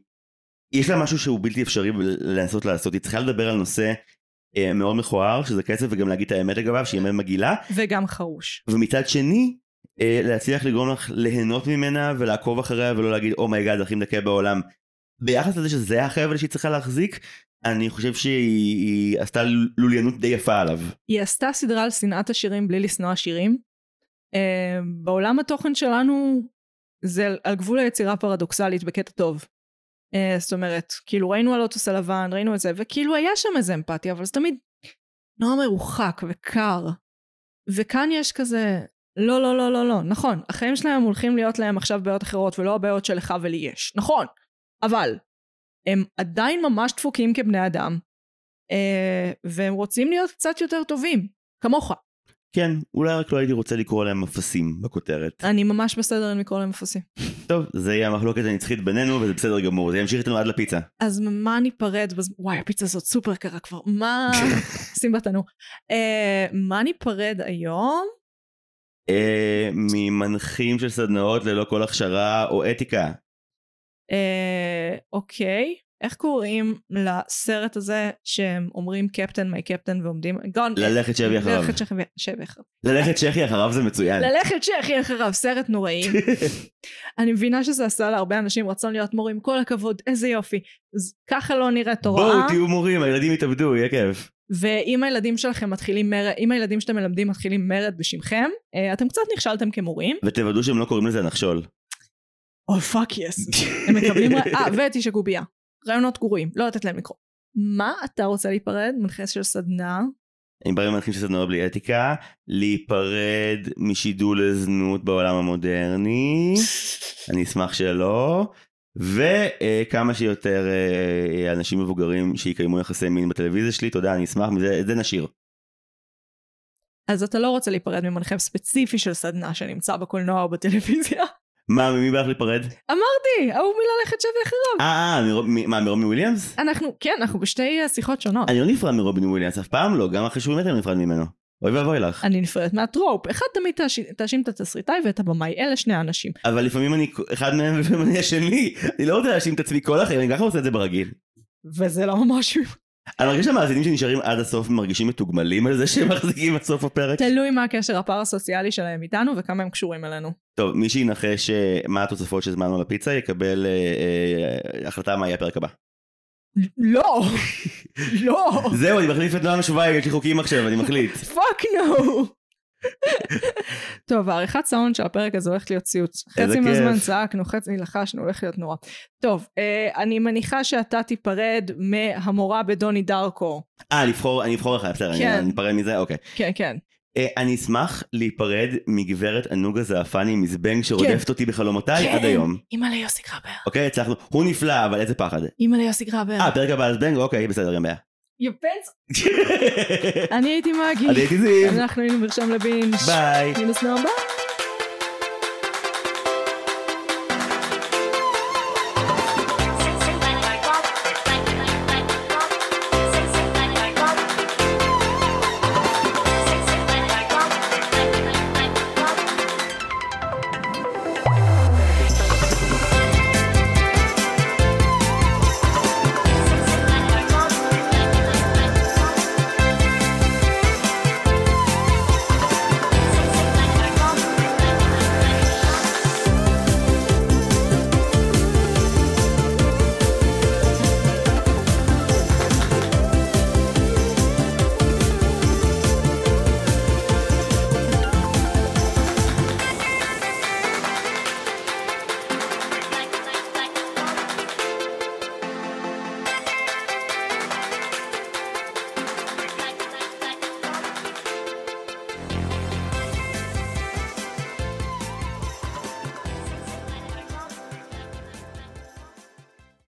יש לה משהו שהוא בלתי אפשרי לנסות לעשות, היא צריכה לדבר על נושא אה, מאוד מכוער, שזה כסף, וגם להגיד את האמת לגביו, שהיא אמת מגילה. וגם חרוש. ומצד שני, אה, להצליח לגרום לך ליהנות ממנה, ולעקוב אחריה, ולא להגיד, "Oh my God, הכי מדכא בעולם." ביחס לזה שזה החבל שהיא צריכה להחזיק, אני חושב שהיא עשתה לוליינות די יפה עליו. היא עשתה סדרה על שנאת השירים בלי לשנוא השירים. בעולם התוכן שלנו, זה על גבול היצירה פרדוקסלית בקטע טוב. זאת אומרת, כאילו ראינו על אוטוס הלבן, ראינו את זה, וכאילו היה שם איזה אמפתיה, אבל זה תמיד נורא מרוחק וקר. וכאן יש כזה, לא, לא, לא, לא, לא, נכון, החיים שלהם הולכים להיות להם עכשיו בעיות אחרות, ולא הבעיות שלך ולי יש, נכון. אבל הם עדיין ממש דפוקים כבני אדם, והם רוצים להיות קצת יותר טובים, כמוך. כן, אולי רק לא הייתי רוצה לקרוא להם אפסים בכותרת. אני ממש בסדר עם לקרוא להם אפסים. טוב, זה יהיה המחלוקת הנצחית בינינו, וזה בסדר גמור, זה ימשיך איתנו עד לפיצה. אז מה ניפרד, וואי, הפיצה הזאת סופר קרה כבר, מה, שים בתנו. מה ניפרד היום? ממנחים של סדנאות ללא כל הכשרה או אתיקה. אוקיי, איך קוראים לסרט הזה שהם אומרים קפטן מי קפטן ועומדים ללכת שבי אחריו ללכת שכי אחריו זה מצוין ללכת שכי אחריו, סרט נוראי. אני מבינה שזה עשה להרבה אנשים רצון להיות מורים, כל הכבוד, איזה יופי, ככה לא נראית הוראה, בואו תהיו מורים, הילדים יתאבדו, יהיה כיף. ואם הילדים שלכם מתחילים מרד, אם הילדים שאתם מלמדים מתחילים מרד בשמכם, אתם קצת נכשלתם כמורים, ותוודאו שהם לא קוראים לזה נחשול. או פאק יס, הם מקבלים, אה, ותישה גובייה, רעיונות גורים, לא לתת להם לקרוא. מה אתה רוצה להיפרד? מנחה של סדנה? אני בריא מנחים של סדנה בלי אתיקה, להיפרד משידול לזנות בעולם המודרני, אני אשמח שלא, וכמה שיותר אנשים מבוגרים שיקיימו יחסי מין בטלוויזיה שלי, תודה, אני אשמח, זה נשאיר. אז אתה לא רוצה להיפרד ממנחם ספציפי של סדנה שנמצא בקולנוע או בטלוויזיה? מה, ממי באת להיפרד? אמרתי, אהוב מללכת שווה אחריו. אה, מה, מרובין וויליאמס? אנחנו, כן, אנחנו בשתי שיחות שונות. אני לא נפרד מרובין וויליאמס, אף פעם לא, גם אחרי שהוא באמת אני נפרד ממנו. אוי ואבוי לך. אני נפרדת מהטרופ. אחד תמיד תאשים את התסריטאי ואת הבמאי, אלה שני האנשים. אבל לפעמים אני, אחד מהם ולפעמים אני השני. אני לא רוצה להאשים את עצמי כל החיים, אני ככה רוצה את זה ברגיל. וזה לא ממש... אני מרגיש שהמאזינים שנשארים עד הסוף מרגישים מתוגמלים על זה שהם מחזיקים עד סוף הפרק. תלוי מה הקשר הפער הסוציאלי שלהם איתנו וכמה הם קשורים אלינו. טוב, מי שינחש מה התוספות שזמנו על הפיצה יקבל החלטה מה יהיה הפרק הבא. לא, לא. זהו, אני מחליף את נועם שווייג, יש לי חוקים עכשיו, אני מחליט. פאק נו. טוב, העריכת סאונד של הפרק הזה הולכת להיות ציוץ. חצי מהזמן צעקנו, חצי לחשנו, הולך להיות נורא. טוב, אני מניחה שאתה תיפרד מהמורה בדוני דארקו. אה, אני אבחור לך, בסדר, אני אפרד מזה, אוקיי. כן, כן. אני אשמח להיפרד מגברת הנוגה זעפני מזבנג שרודפת אותי בחלומותיי עד היום. אמא ליוסי גרבר. אוקיי, הצלחנו. הוא נפלא, אבל איזה פחד. אמא ליוסי גרבר. אה, פרק הבא על זבנג, אוקיי, בסדר, גם ביה. יופנס. אני הייתי מגי. אני הייתי זיו. אנחנו היינו מרשם לבינג'. ביי. נינוס נאום ביי.